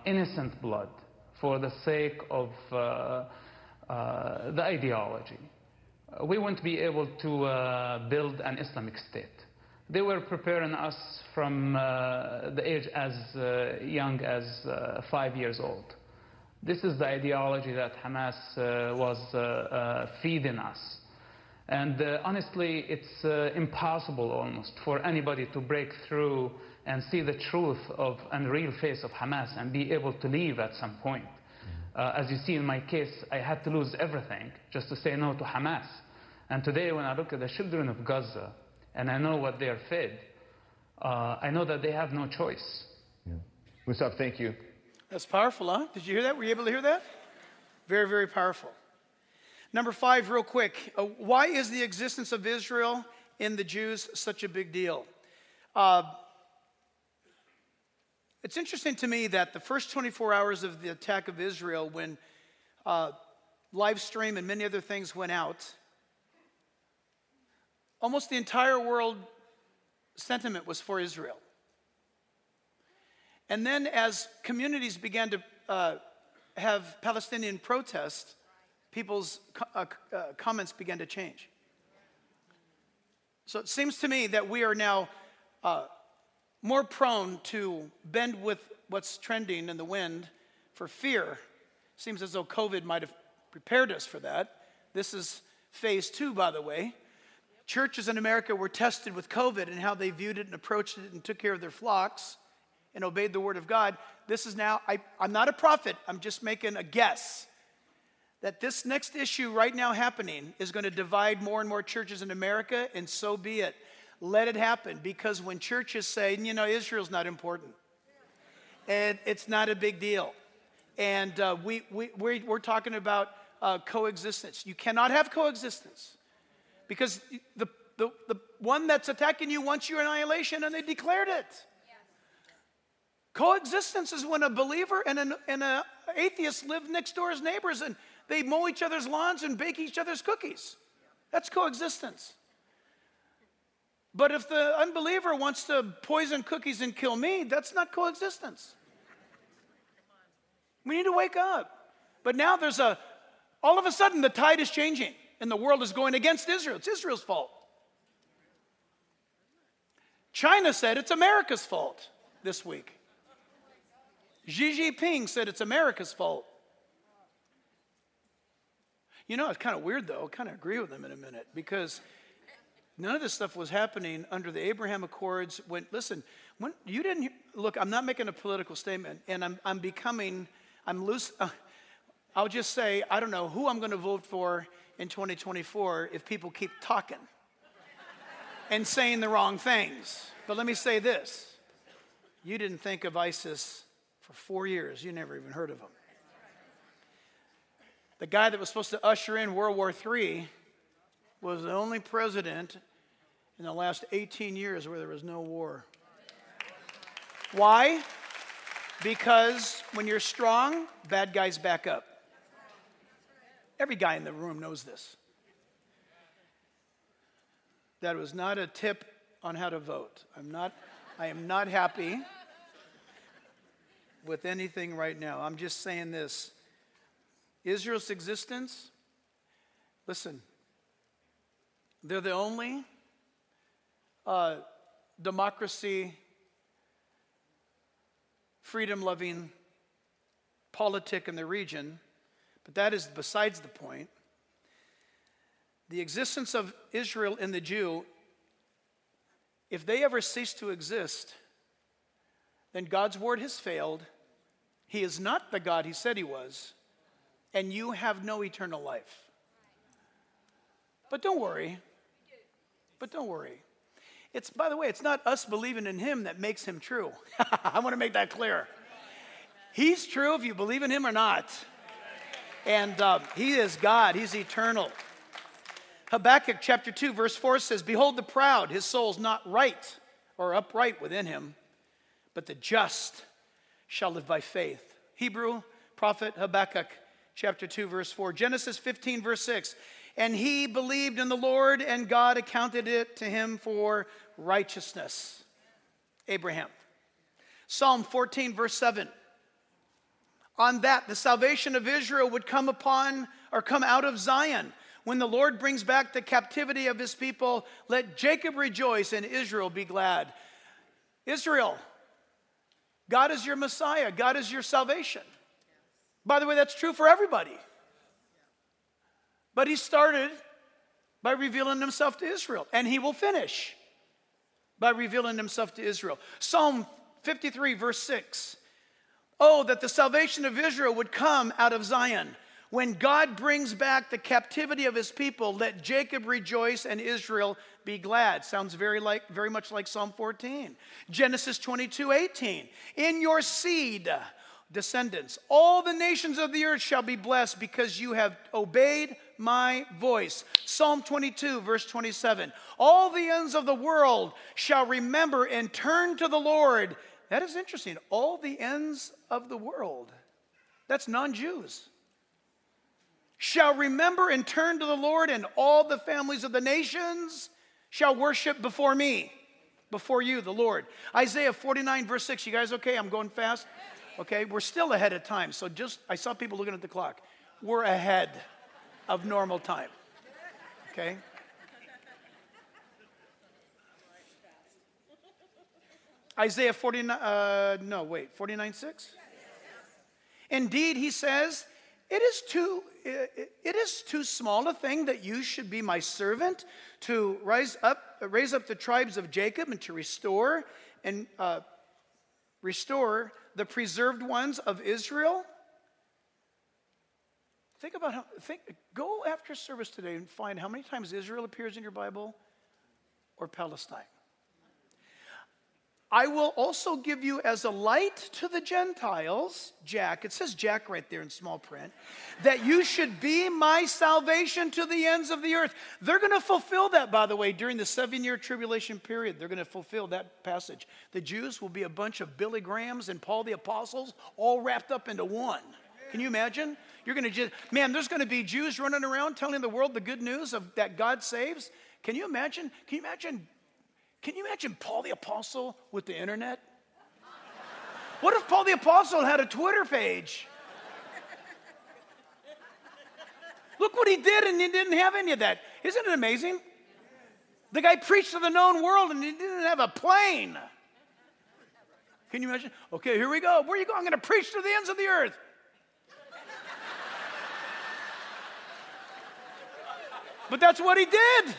innocent blood for the sake of the ideology, we wouldn't be able to build an Islamic state. They were preparing us from the age as young as 5 years old. This is the ideology that Hamas was feeding us. And honestly, it's impossible almost for anybody to break through and see the truth of and real face of Hamas and be able to leave at some point. As you see in my case, I had to lose everything just to say no to Hamas. And today when I look at the children of Gaza, and I know what they are fed, I know that they have no choice. Yeah. Musab, thank you. That's powerful, huh? Did you hear that? Were you able to hear that? Very, very powerful. Number 5, real quick. Why is the existence of Israel and the Jews such a big deal? It's interesting to me that the first 24 hours of the attack of Israel, when live stream and many other things went out, almost the entire world sentiment was for Israel. And then as communities began to have Palestinian protests, people's comments began to change. So it seems to me that we are now more prone to bend with what's trending in the wind for fear. Seems as though COVID might have prepared us for that. This is phase 2, by the way. Churches in America were tested with COVID and how they viewed it and approached it and took care of their flocks and obeyed the word of God. This is now, I'm not a prophet, I'm just making a guess that this next issue right now happening is going to divide more and more churches in America, and so be it. Let it happen, because when churches say, you know, Israel's not important, and it's not a big deal, and we're talking about coexistence. You cannot have coexistence. Because the one that's attacking you wants your annihilation, and they declared it. Yes. Coexistence is when a believer and an atheist live next door as neighbors, and they mow each other's lawns and bake each other's cookies. That's coexistence. But if the unbeliever wants to poison cookies and kill me, that's not coexistence. We need to wake up. But now all of a sudden the tide is changing. And the world is going against Israel. It's Israel's fault. China said it's America's fault this week. Xi Jinping said it's America's fault. You know, it's kind of weird, though. I'll kind of agree with him in a minute, because none of this stuff was happening under the Abraham Accords. When you didn't look, I'm not making a political statement, and I'm loose. I'll just say I don't know who I'm going to vote for in 2024 if people keep talking and saying the wrong things. But let me say this. You didn't think of ISIS for 4 years. You never even heard of them. The guy that was supposed to usher in World War III was the only president in the last 18 years where there was no war. Why? Because when you're strong, bad guys back up. Every guy in the room knows this. That was not a tip on how to vote. I am not happy with anything right now. I'm just saying this. Israel's existence, listen, they're the only democracy, freedom-loving politic in the region, but that is besides the point. The existence of Israel and the Jew, if they ever cease to exist, then God's word has failed. He is not the God he said he was, and you have no eternal life. But don't worry. It's, by the way, it's not us believing in him that makes him true. I want to make that clear. He's true if you believe in him or not. And he is God. He's eternal. Habakkuk chapter 2, verse 4 says, "Behold the proud, his soul's not right or upright within him, but the just shall live by faith." Hebrew prophet Habakkuk chapter 2, verse 4. Genesis 15, verse 6, "And he believed in the Lord, and God accounted it to him for righteousness." Abraham. Psalm 14, verse 7, "On that the salvation of Israel would come upon or come out of Zion. When the Lord brings back the captivity of his people, let Jacob rejoice and Israel be glad." Israel, God is your Messiah. God is your salvation. By the way, that's true for everybody. But he started by revealing himself to Israel, and he will finish by revealing himself to Israel. Psalm 53, verse 6, "Oh, that the salvation of Israel would come out of Zion. When God brings back the captivity of his people, let Jacob rejoice and Israel be glad." Sounds very much like Psalm 14. Genesis 22, 18. "In your seed, descendants, all the nations of the earth shall be blessed because you have obeyed my voice." Psalm 22, verse 27. "All the ends of the world shall remember and turn to the Lord." That is interesting. All the ends of the world. That's non-Jews. "Shall remember and turn to the Lord, and all the families of the nations shall worship before me," before you, the Lord. Isaiah 49, verse 6. You guys okay? I'm going fast. Okay, we're still ahead of time. So I saw people looking at the clock. We're ahead of normal time. Okay? Isaiah 49:6. "Indeed," he says, It is too small a thing that you should be my servant, to raise up the tribes of Jacob, and to restore the preserved ones of Israel." Go after service today and find how many times Israel appears in your Bible or Palestine. "I will also give you as a light to the Gentiles," Jack. It says Jack right there in small print. "That you should be my salvation to the ends of the earth." They're going to fulfill that, by the way, during the 7-year tribulation period. They're going to fulfill that passage. The Jews will be a bunch of Billy Grahams and Paul the Apostles all wrapped up into one. Can you imagine? You're going to just, man, there's going to be Jews running around telling the world the good news of that God saves. Can you imagine? Can you imagine Paul the Apostle with the internet? What if Paul the Apostle had a Twitter page? Look what he did, and he didn't have any of that. Isn't it amazing? The guy preached to the known world, and he didn't have a plane. Can you imagine? Okay, here we go. Where are you going? I'm going to preach to the ends of the earth. But that's what he did.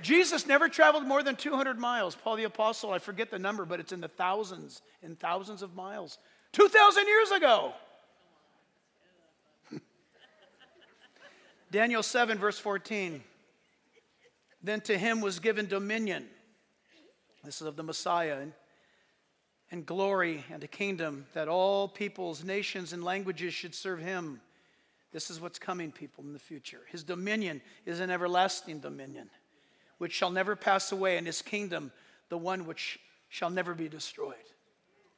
Jesus never traveled more than 200 miles. Paul the Apostle, I forget the number, but it's in the thousands and thousands of miles. 2,000 years ago. Daniel 7, verse 14. Then to him was given dominion. This is of the Messiah. And glory and a kingdom that all peoples, nations, and languages should serve him. This is what's coming, people, in the future. His dominion is an everlasting dominion, which shall never pass away, and his kingdom, the one which shall never be destroyed.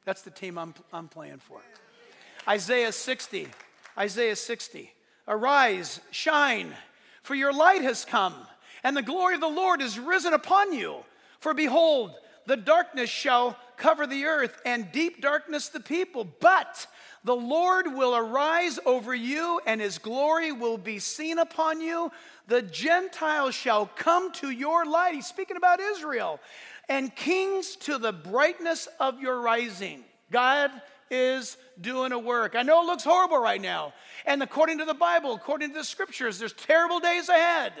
That's the team I'm playing for. Isaiah 60. Isaiah 60. Arise, shine, for your light has come, and the glory of the Lord is risen upon you. For behold, the darkness shall cover the earth, and deep darkness the people. But the Lord will arise over you, and his glory will be seen upon you. The Gentiles shall come to your light. He's speaking about Israel. And kings to the brightness of your rising. God is doing a work. I know it looks horrible right now. And according to the Bible, according to the scriptures, there's terrible days ahead.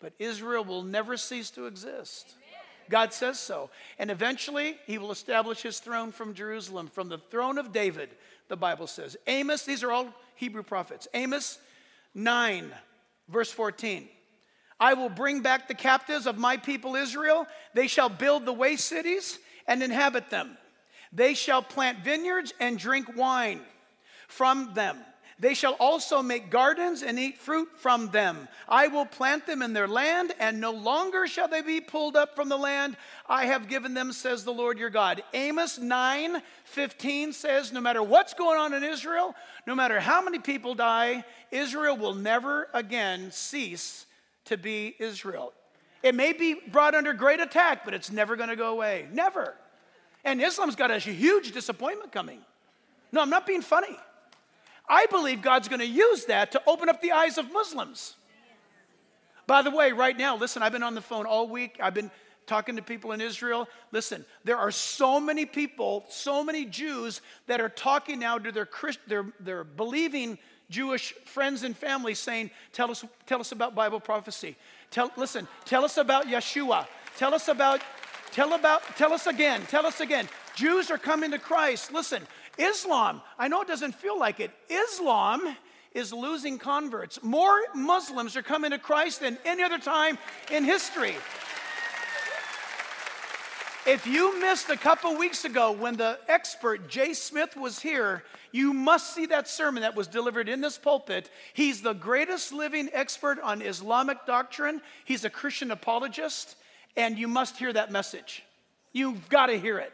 But Israel will never cease to exist. God says so. And eventually, he will establish his throne from Jerusalem, from the throne of David, the Bible says. Amos, these are all Hebrew prophets. Amos 9, verse 14. I will bring back the captives of my people Israel. They shall build the waste cities and inhabit them. They shall plant vineyards and drink wine from them. They shall also make gardens and eat fruit from them. I will plant them in their land, and no longer shall they be pulled up from the land I have given them, says the Lord your God. Amos 9:15 says, no matter what's going on in Israel, no matter how many people die, Israel will never again cease to be Israel. It may be brought under great attack, but it's never going to go away. Never. And Islam's got a huge disappointment coming. No, I'm not being funny. I believe God's going to use that to open up the eyes of Muslims. By the way, right now, listen, I've been on the phone all week. I've been talking to people in Israel. Listen, there are so many people, so many Jews that are talking now to their believing Jewish friends and family saying, tell us about Bible prophecy. Tell us about Yeshua. Tell us again. Jews are coming to Christ. Listen, Islam, I know it doesn't feel like it. Islam is losing converts. More Muslims are coming to Christ than any other time in history. If you missed a couple weeks ago when the expert Jay Smith was here, you must see that sermon that was delivered in this pulpit. He's the greatest living expert on Islamic doctrine. He's a Christian apologist, and you must hear that message. You've got to hear it.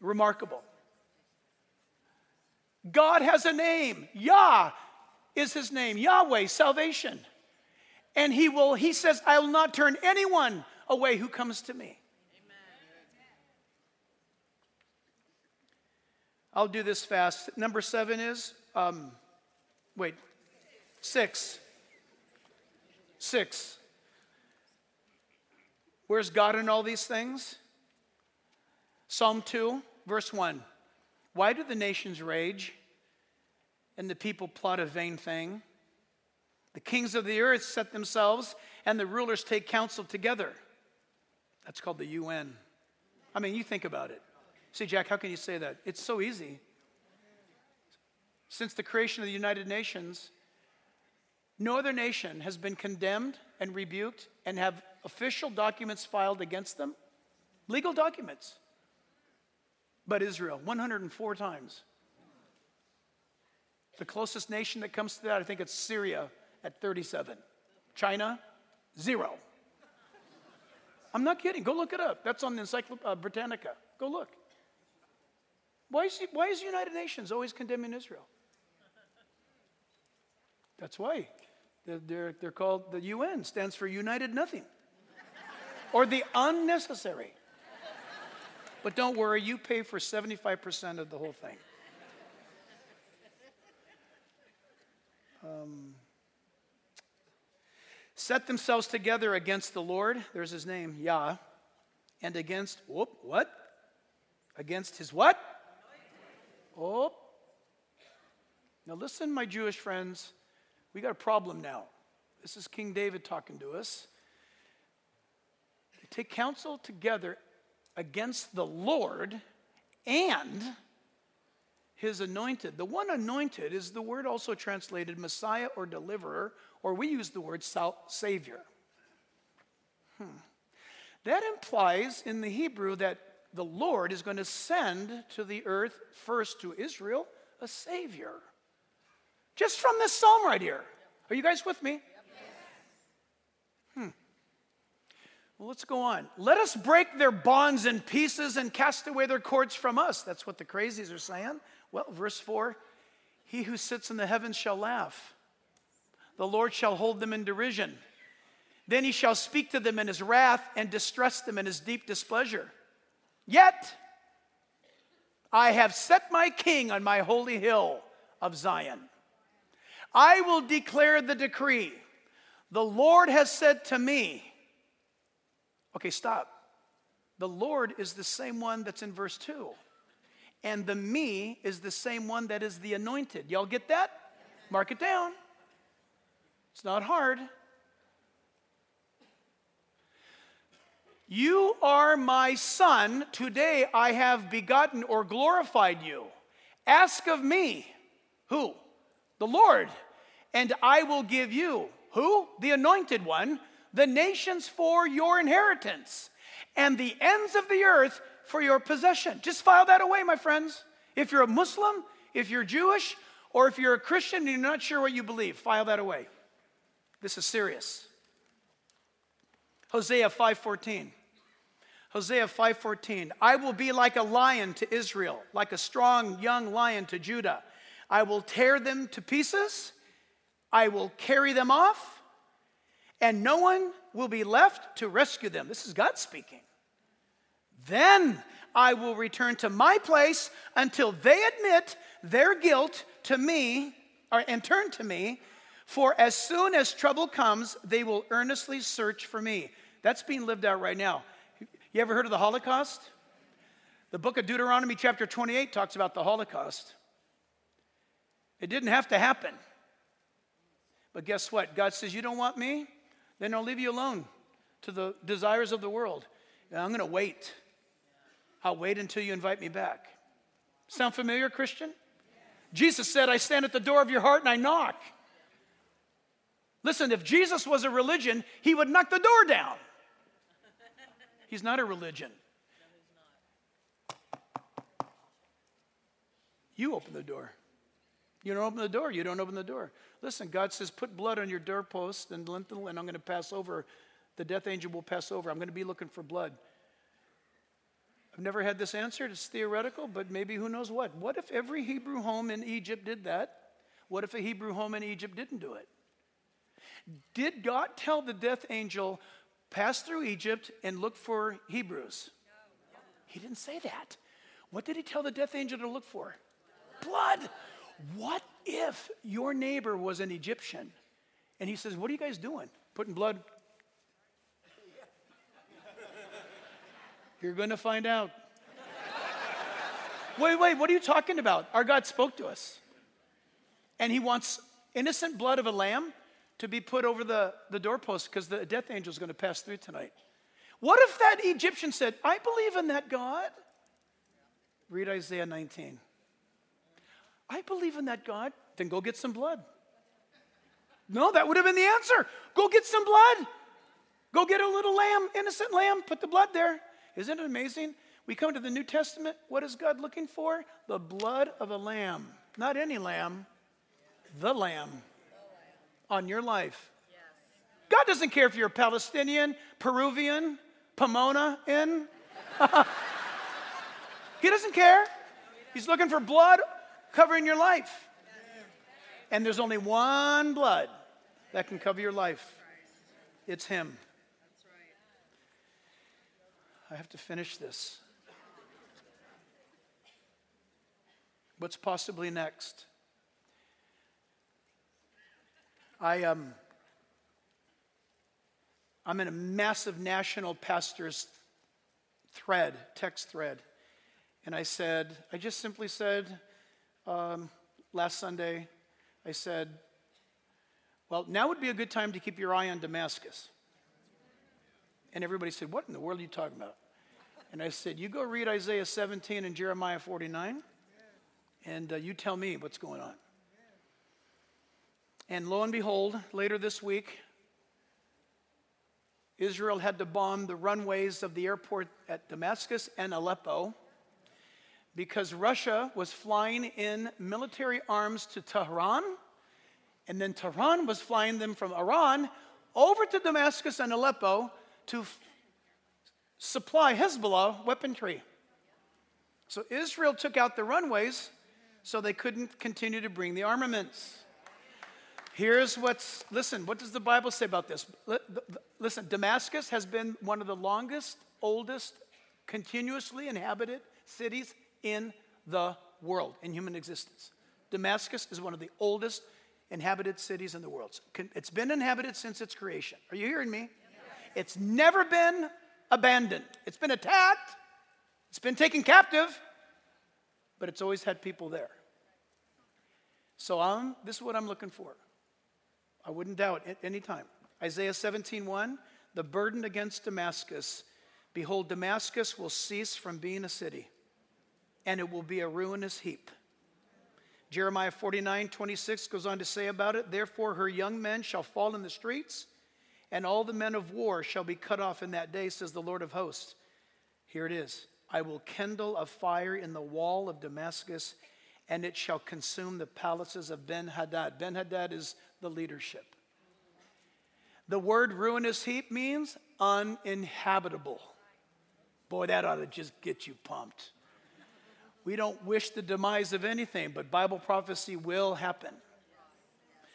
Remarkable. God has a name. Yah is his name. Yahweh, salvation. And he says, I will not turn anyone away who comes to me. Amen. I'll do this fast. Number 7 is, 6. 6. Where's God in all these things? Psalm 2, verse 1. Why do the nations rage and the people plot a vain thing? The kings of the earth set themselves and the rulers take counsel together. That's called the UN. I mean, you think about it. See, Jack, how can you say that? It's so easy. Since the creation of the United Nations, no other nation has been condemned and rebuked and have official documents filed against them, legal documents. But Israel, 104 times. The closest nation that comes to that, I think it's Syria at 37. China, 0. I'm not kidding. Go look it up. That's on the Encyclopedia Britannica. Go look. Why is the United Nations always condemning Israel? That's why. They're called the UN, stands for United Nothing. Or the unnecessary. But don't worry, you pay for 75% of the whole thing. Set themselves together against the Lord. There's his name, Yah. And against, against his what? Oh. Now listen, my Jewish friends. We got a problem now. This is King David talking to us. They take counsel together against the Lord and his anointed. The one anointed is the word also translated Messiah or deliverer, or we use the word Savior. That implies in the Hebrew that the Lord is going to send to the earth, first to Israel, a Savior. Just from this psalm right here. Are you guys with me? Well, let's go on. Let us break their bonds in pieces and cast away their cords from us. That's what the crazies are saying. Well, verse 4, he who sits in the heavens shall laugh. The Lord shall hold them in derision. Then he shall speak to them in his wrath and distress them in his deep displeasure. Yet I have set my king on my holy hill of Zion. I will declare the decree. The Lord has said to me. Okay, stop. The Lord is the same one that's in verse 2. And the me is the same one that is the anointed. Y'all get that? Mark it down. It's not hard. You are my son. Today I have begotten or glorified you. Ask of me. Who? The Lord. And I will give you. Who? The anointed one. The nations for your inheritance, and the ends of the earth for your possession. Just file that away, my friends. If you're a Muslim, if you're Jewish, or if you're a Christian and you're not sure what you believe, file that away. This is serious. Hosea 5:14. Hosea 5:14. I will be like a lion to Israel, like a strong young lion to Judah. I will tear them to pieces. I will carry them off. And no one will be left to rescue them. This is God speaking. Then I will return to my place until they admit their guilt to me and turn to me. For as soon as trouble comes, they will earnestly search for me. That's being lived out right now. You ever heard of the Holocaust? The book of Deuteronomy chapter 28 talks about the Holocaust. It didn't have to happen. But guess what? God says, you don't want me? Then I'll leave you alone to the desires of the world. And I'm going to wait. I'll wait until you invite me back. Sound familiar, Christian? Yes. Jesus said, I stand at the door of your heart and I knock. Listen, if Jesus was a religion, he would knock the door down. He's not a religion. You open the door. You don't open the door. You don't open the door. Listen, God says, put blood on your doorpost and lintel, and I'm going to pass over. The death angel will pass over. I'm going to be looking for blood. I've never had this answered. It's theoretical, but maybe who knows what. What if every Hebrew home in Egypt did that? What if a Hebrew home in Egypt didn't do it? Did God tell the death angel, pass through Egypt and look for Hebrews? No. He didn't say that. What did he tell the death angel to look for? Blood. What if your neighbor was an Egyptian and he says, what are you guys doing? Putting blood? You're going to find out. Wait, what are you talking about? Our God spoke to us. And he wants innocent blood of a lamb to be put over the doorpost because the death angel is going to pass through tonight. What if that Egyptian said, I believe in that God? Read Isaiah 19. I believe in that God, then go get some blood. No, that would have been the answer. Go get some blood. Go get a little lamb, innocent lamb, put the blood there. Isn't it amazing? We come to the New Testament, what is God looking for? The blood of a lamb. Not any lamb, the lamb on your life. God doesn't care if you're a Palestinian, Peruvian, Pomona. He doesn't care. He's looking for blood covering your life. And there's only one blood that can cover your life. It's him. I have to finish this. What's possibly next? I'm in a massive national pastor's thread, text thread. And I just simply said, last Sunday, I said, well, now would be a good time to keep your eye on Damascus. And everybody said, what in the world are you talking about? And I said, you go read Isaiah 17 and Jeremiah 49, and you tell me what's going on. And lo and behold, later this week, Israel had to bomb the runways of the airport at Damascus and Aleppo because Russia was flying in military arms to Tehran, and then Tehran was flying them from Iran over to Damascus and Aleppo to supply Hezbollah weaponry. So Israel took out the runways so they couldn't continue to bring the armaments. Here's what's, listen, what does the Bible say about this? Listen, Damascus has been one of the longest, oldest, continuously inhabited cities in the world, in human existence. Damascus is one of the oldest inhabited cities in the world. It's been inhabited since its creation. Are you hearing me? It's never been abandoned. It's been attacked. It's been taken captive. But it's always had people there. So this is what I'm looking for. I wouldn't doubt at any time. Isaiah 17:1, the burden against Damascus. Behold, Damascus will cease from being a city, and it will be a ruinous heap. Jeremiah 49:26 goes on to say about it, therefore her young men shall fall in the streets, and all the men of war shall be cut off in that day, says the Lord of hosts. Here it is. I will kindle a fire in the wall of Damascus, and it shall consume the palaces of Ben-Hadad. Ben-Hadad is the leadership. The word ruinous heap means uninhabitable. Boy, that ought to just get you pumped. We don't wish the demise of anything, but Bible prophecy will happen.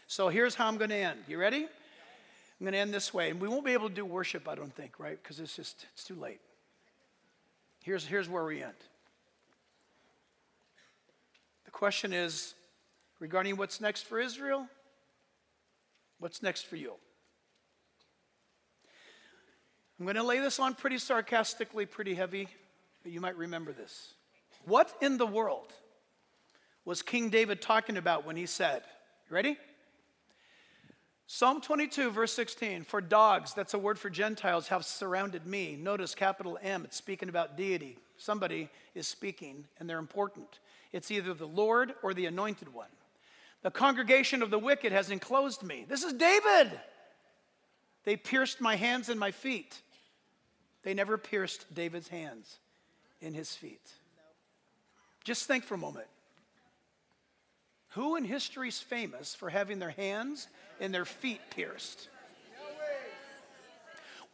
So here's how I'm going to end. You ready? I'm going to end this way. And we won't be able to do worship, I don't think, right? Because it's too late. Here's where we end. The question is, regarding what's next for Israel, what's next for you? I'm going to lay this on pretty sarcastically, pretty heavy, but you might remember this. What in the world was King David talking about when he said, you ready? Psalm 22, verse 16, for dogs, that's a word for Gentiles, have surrounded me. Notice capital M, it's speaking about deity. Somebody is speaking, and they're important. It's either the Lord or the anointed one. The congregation of the wicked has enclosed me. This is David. They pierced my hands and my feet. They never pierced David's hands and his feet. Just think for a moment. Who in history is famous for having their hands and their feet pierced?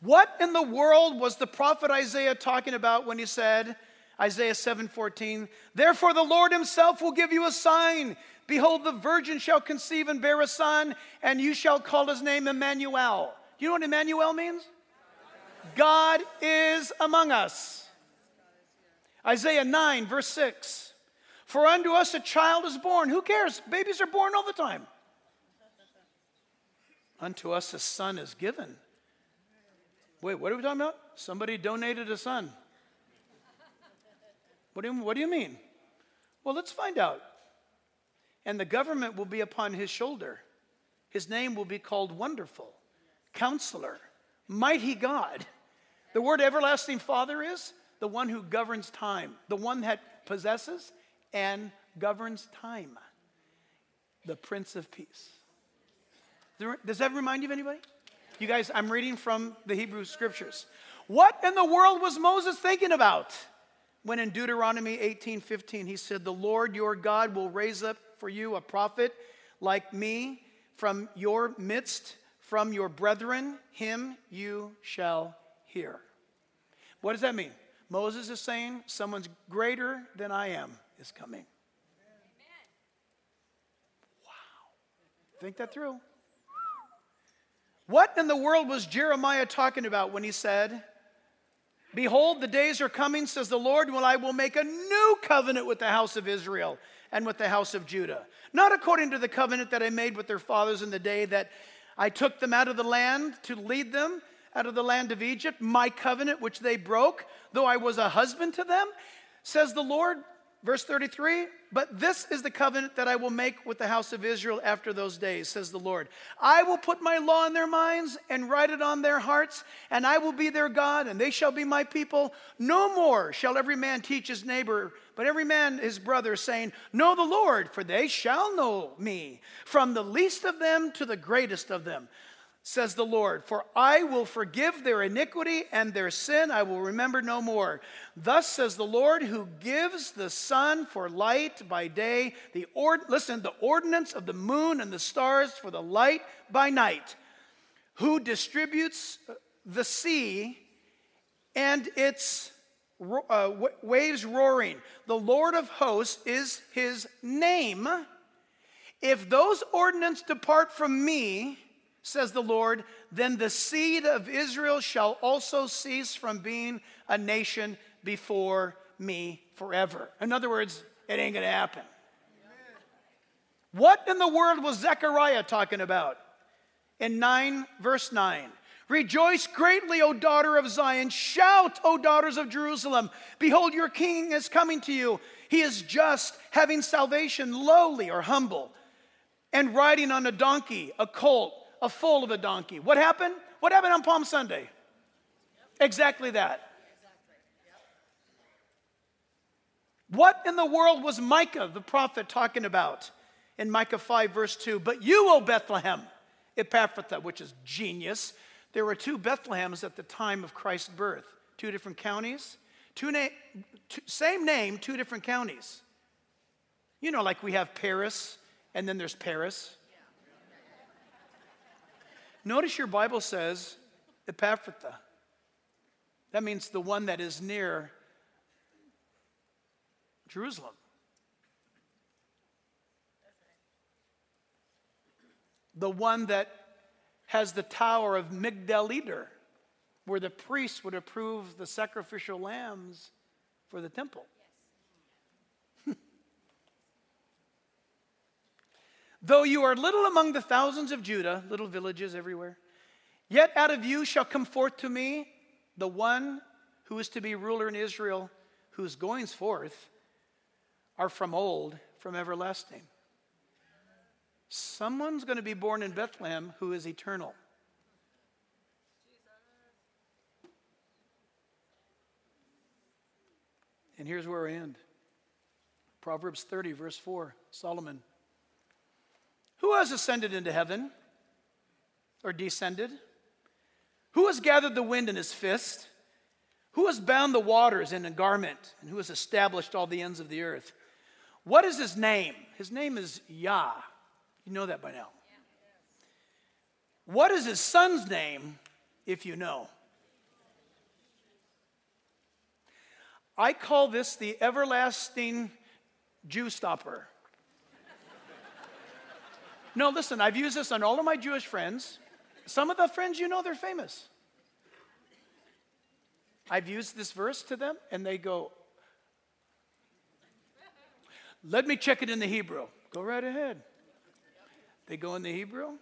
What in the world was the prophet Isaiah talking about when he said, Isaiah 7:14, therefore the Lord himself will give you a sign. Behold, the virgin shall conceive and bear a son, and you shall call his name Emmanuel. You know what Emmanuel means? God is among us. Isaiah 9, verse 6. For unto us a child is born. Who cares? Babies are born all the time. Unto us a son is given. Wait, what are we talking about? Somebody donated a son. What do you mean? Well, let's find out. And the government will be upon his shoulder. His name will be called Wonderful, Counselor, Mighty God. The word everlasting Father is the one who governs time, the one that possesses and governs time, the Prince of Peace. Does that remind you of anybody? You guys, I'm reading from the Hebrew Scriptures. What in the world was Moses thinking about when in Deuteronomy 18:15 he said, the Lord your God will raise up for you a prophet like me from your midst, from your brethren, him you shall hear. What does that mean? Moses is saying someone's greater than I am is coming. Amen. Wow. Think that through. What in the world was Jeremiah talking about when he said, behold, the days are coming, says the Lord, when I will make a new covenant with the house of Israel and with the house of Judah. Not according to the covenant that I made with their fathers in the day that I took them out of the land to lead them out of the land of Egypt, my covenant which they broke, though I was a husband to them, says the Lord, Verse 33, but this is the covenant that I will make with the house of Israel after those days, says the Lord. I will put my law in their minds and write it on their hearts, and I will be their God, and they shall be my people. No more shall every man teach his neighbor, but every man his brother, saying, know the Lord, for they shall know me, from the least of them to the greatest of them, says the Lord, for I will forgive their iniquity and their sin I will remember no more. Thus says the Lord, who gives the sun for light by day, the ordinance of the moon and the stars for the light by night, who distributes the sea and its waves roaring. The Lord of hosts is his name. If those ordinances depart from me, says the Lord, then the seed of Israel shall also cease from being a nation before me forever. In other words, it ain't going to happen. Amen. What in the world was Zechariah talking about? In 9, verse 9. Rejoice greatly, O daughter of Zion. Shout, O daughters of Jerusalem. Behold, your king is coming to you. He is just, having salvation, lowly or humble, and riding on a donkey, a colt, a foal of a donkey. What happened? What happened on Palm Sunday? Yep. Exactly that. Exactly. Yep. What in the world was Micah, the prophet, talking about in Micah 5, verse 2? But you, O Bethlehem, Ephrathah, which is genius. There were two Bethlehems at the time of Christ's birth. Two different counties. Same name, two different counties. You know, like we have Paris, and then there's Paris. Notice your Bible says Ephrathah. That means the one that is near Jerusalem. The one that has the tower of Migdal-Eder, where the priests would approve the sacrificial lambs for the temple. Though you are little among the thousands of Judah, little villages everywhere, yet out of you shall come forth to me the one who is to be ruler in Israel, whose goings forth are from old, from everlasting. Someone's going to be born in Bethlehem who is eternal. And here's where we end. Proverbs 30, verse 4, Solomon. Who has ascended into heaven or descended? Who has gathered the wind in his fist? Who has bound the waters in a garment? And who has established all the ends of the earth? What is his name? His name is Yah. You know that by now. What is his son's name, if you know? I call this the everlasting Jew stopper. No, listen, I've used this on all of my Jewish friends. Some of the friends, you know, they're famous. I've used this verse to them, and they go, let me check it in the Hebrew. Go right ahead. They go in the Hebrew.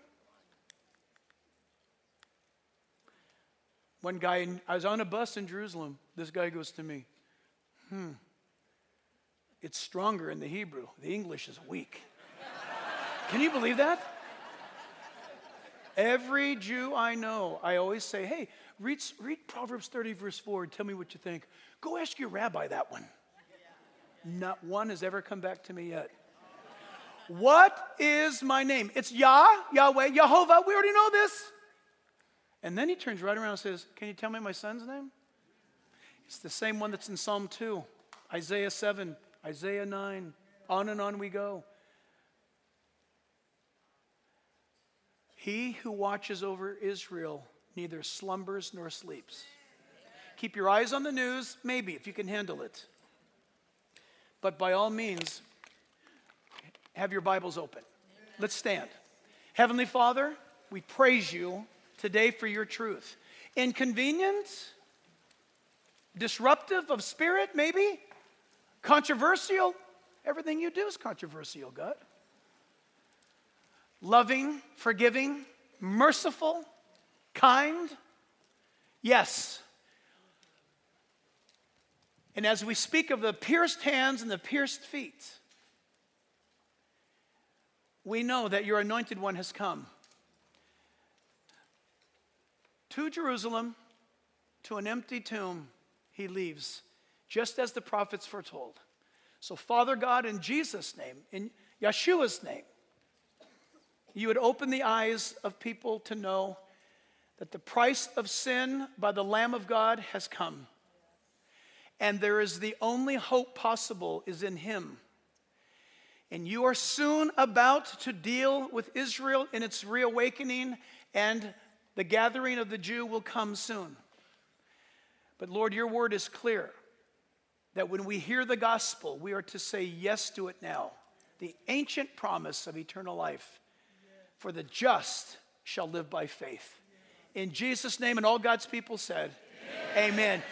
One guy, I was on a bus in Jerusalem. This guy goes to me, it's stronger in the Hebrew. The English is weak. Can you believe that? Every Jew I know, I always say, hey, read Proverbs 30, verse 4, and tell me what you think. Go ask your rabbi that one. Not one has ever come back to me yet. What is my name? It's Yahweh, Yehovah. We already know this. And then he turns right around and says, can you tell me my son's name? It's the same one that's in Psalm 2, Isaiah 7, Isaiah 9. On and on we go. He who watches over Israel neither slumbers nor sleeps. Keep your eyes on the news, maybe, if you can handle it. But by all means, have your Bibles open. Amen. Let's stand. Heavenly Father, we praise you today for your truth. Inconvenient, disruptive of spirit, maybe, controversial. Everything you do is controversial, God. Loving, forgiving, merciful, kind. Yes. And as we speak of the pierced hands and the pierced feet, we know that your anointed one has come to Jerusalem, to an empty tomb. He leaves, just as the prophets foretold. So, Father God, in Jesus' name, in Yeshua's name, you would open the eyes of people to know that the price of sin by the Lamb of God has come. And there is the only hope possible is in him. And you are soon about to deal with Israel in its reawakening, and the gathering of the Jew will come soon. But Lord, your word is clear that when we hear the gospel, we are to say yes to it now. The ancient promise of eternal life. For the just shall live by faith. In Jesus' name, and all God's people said, amen.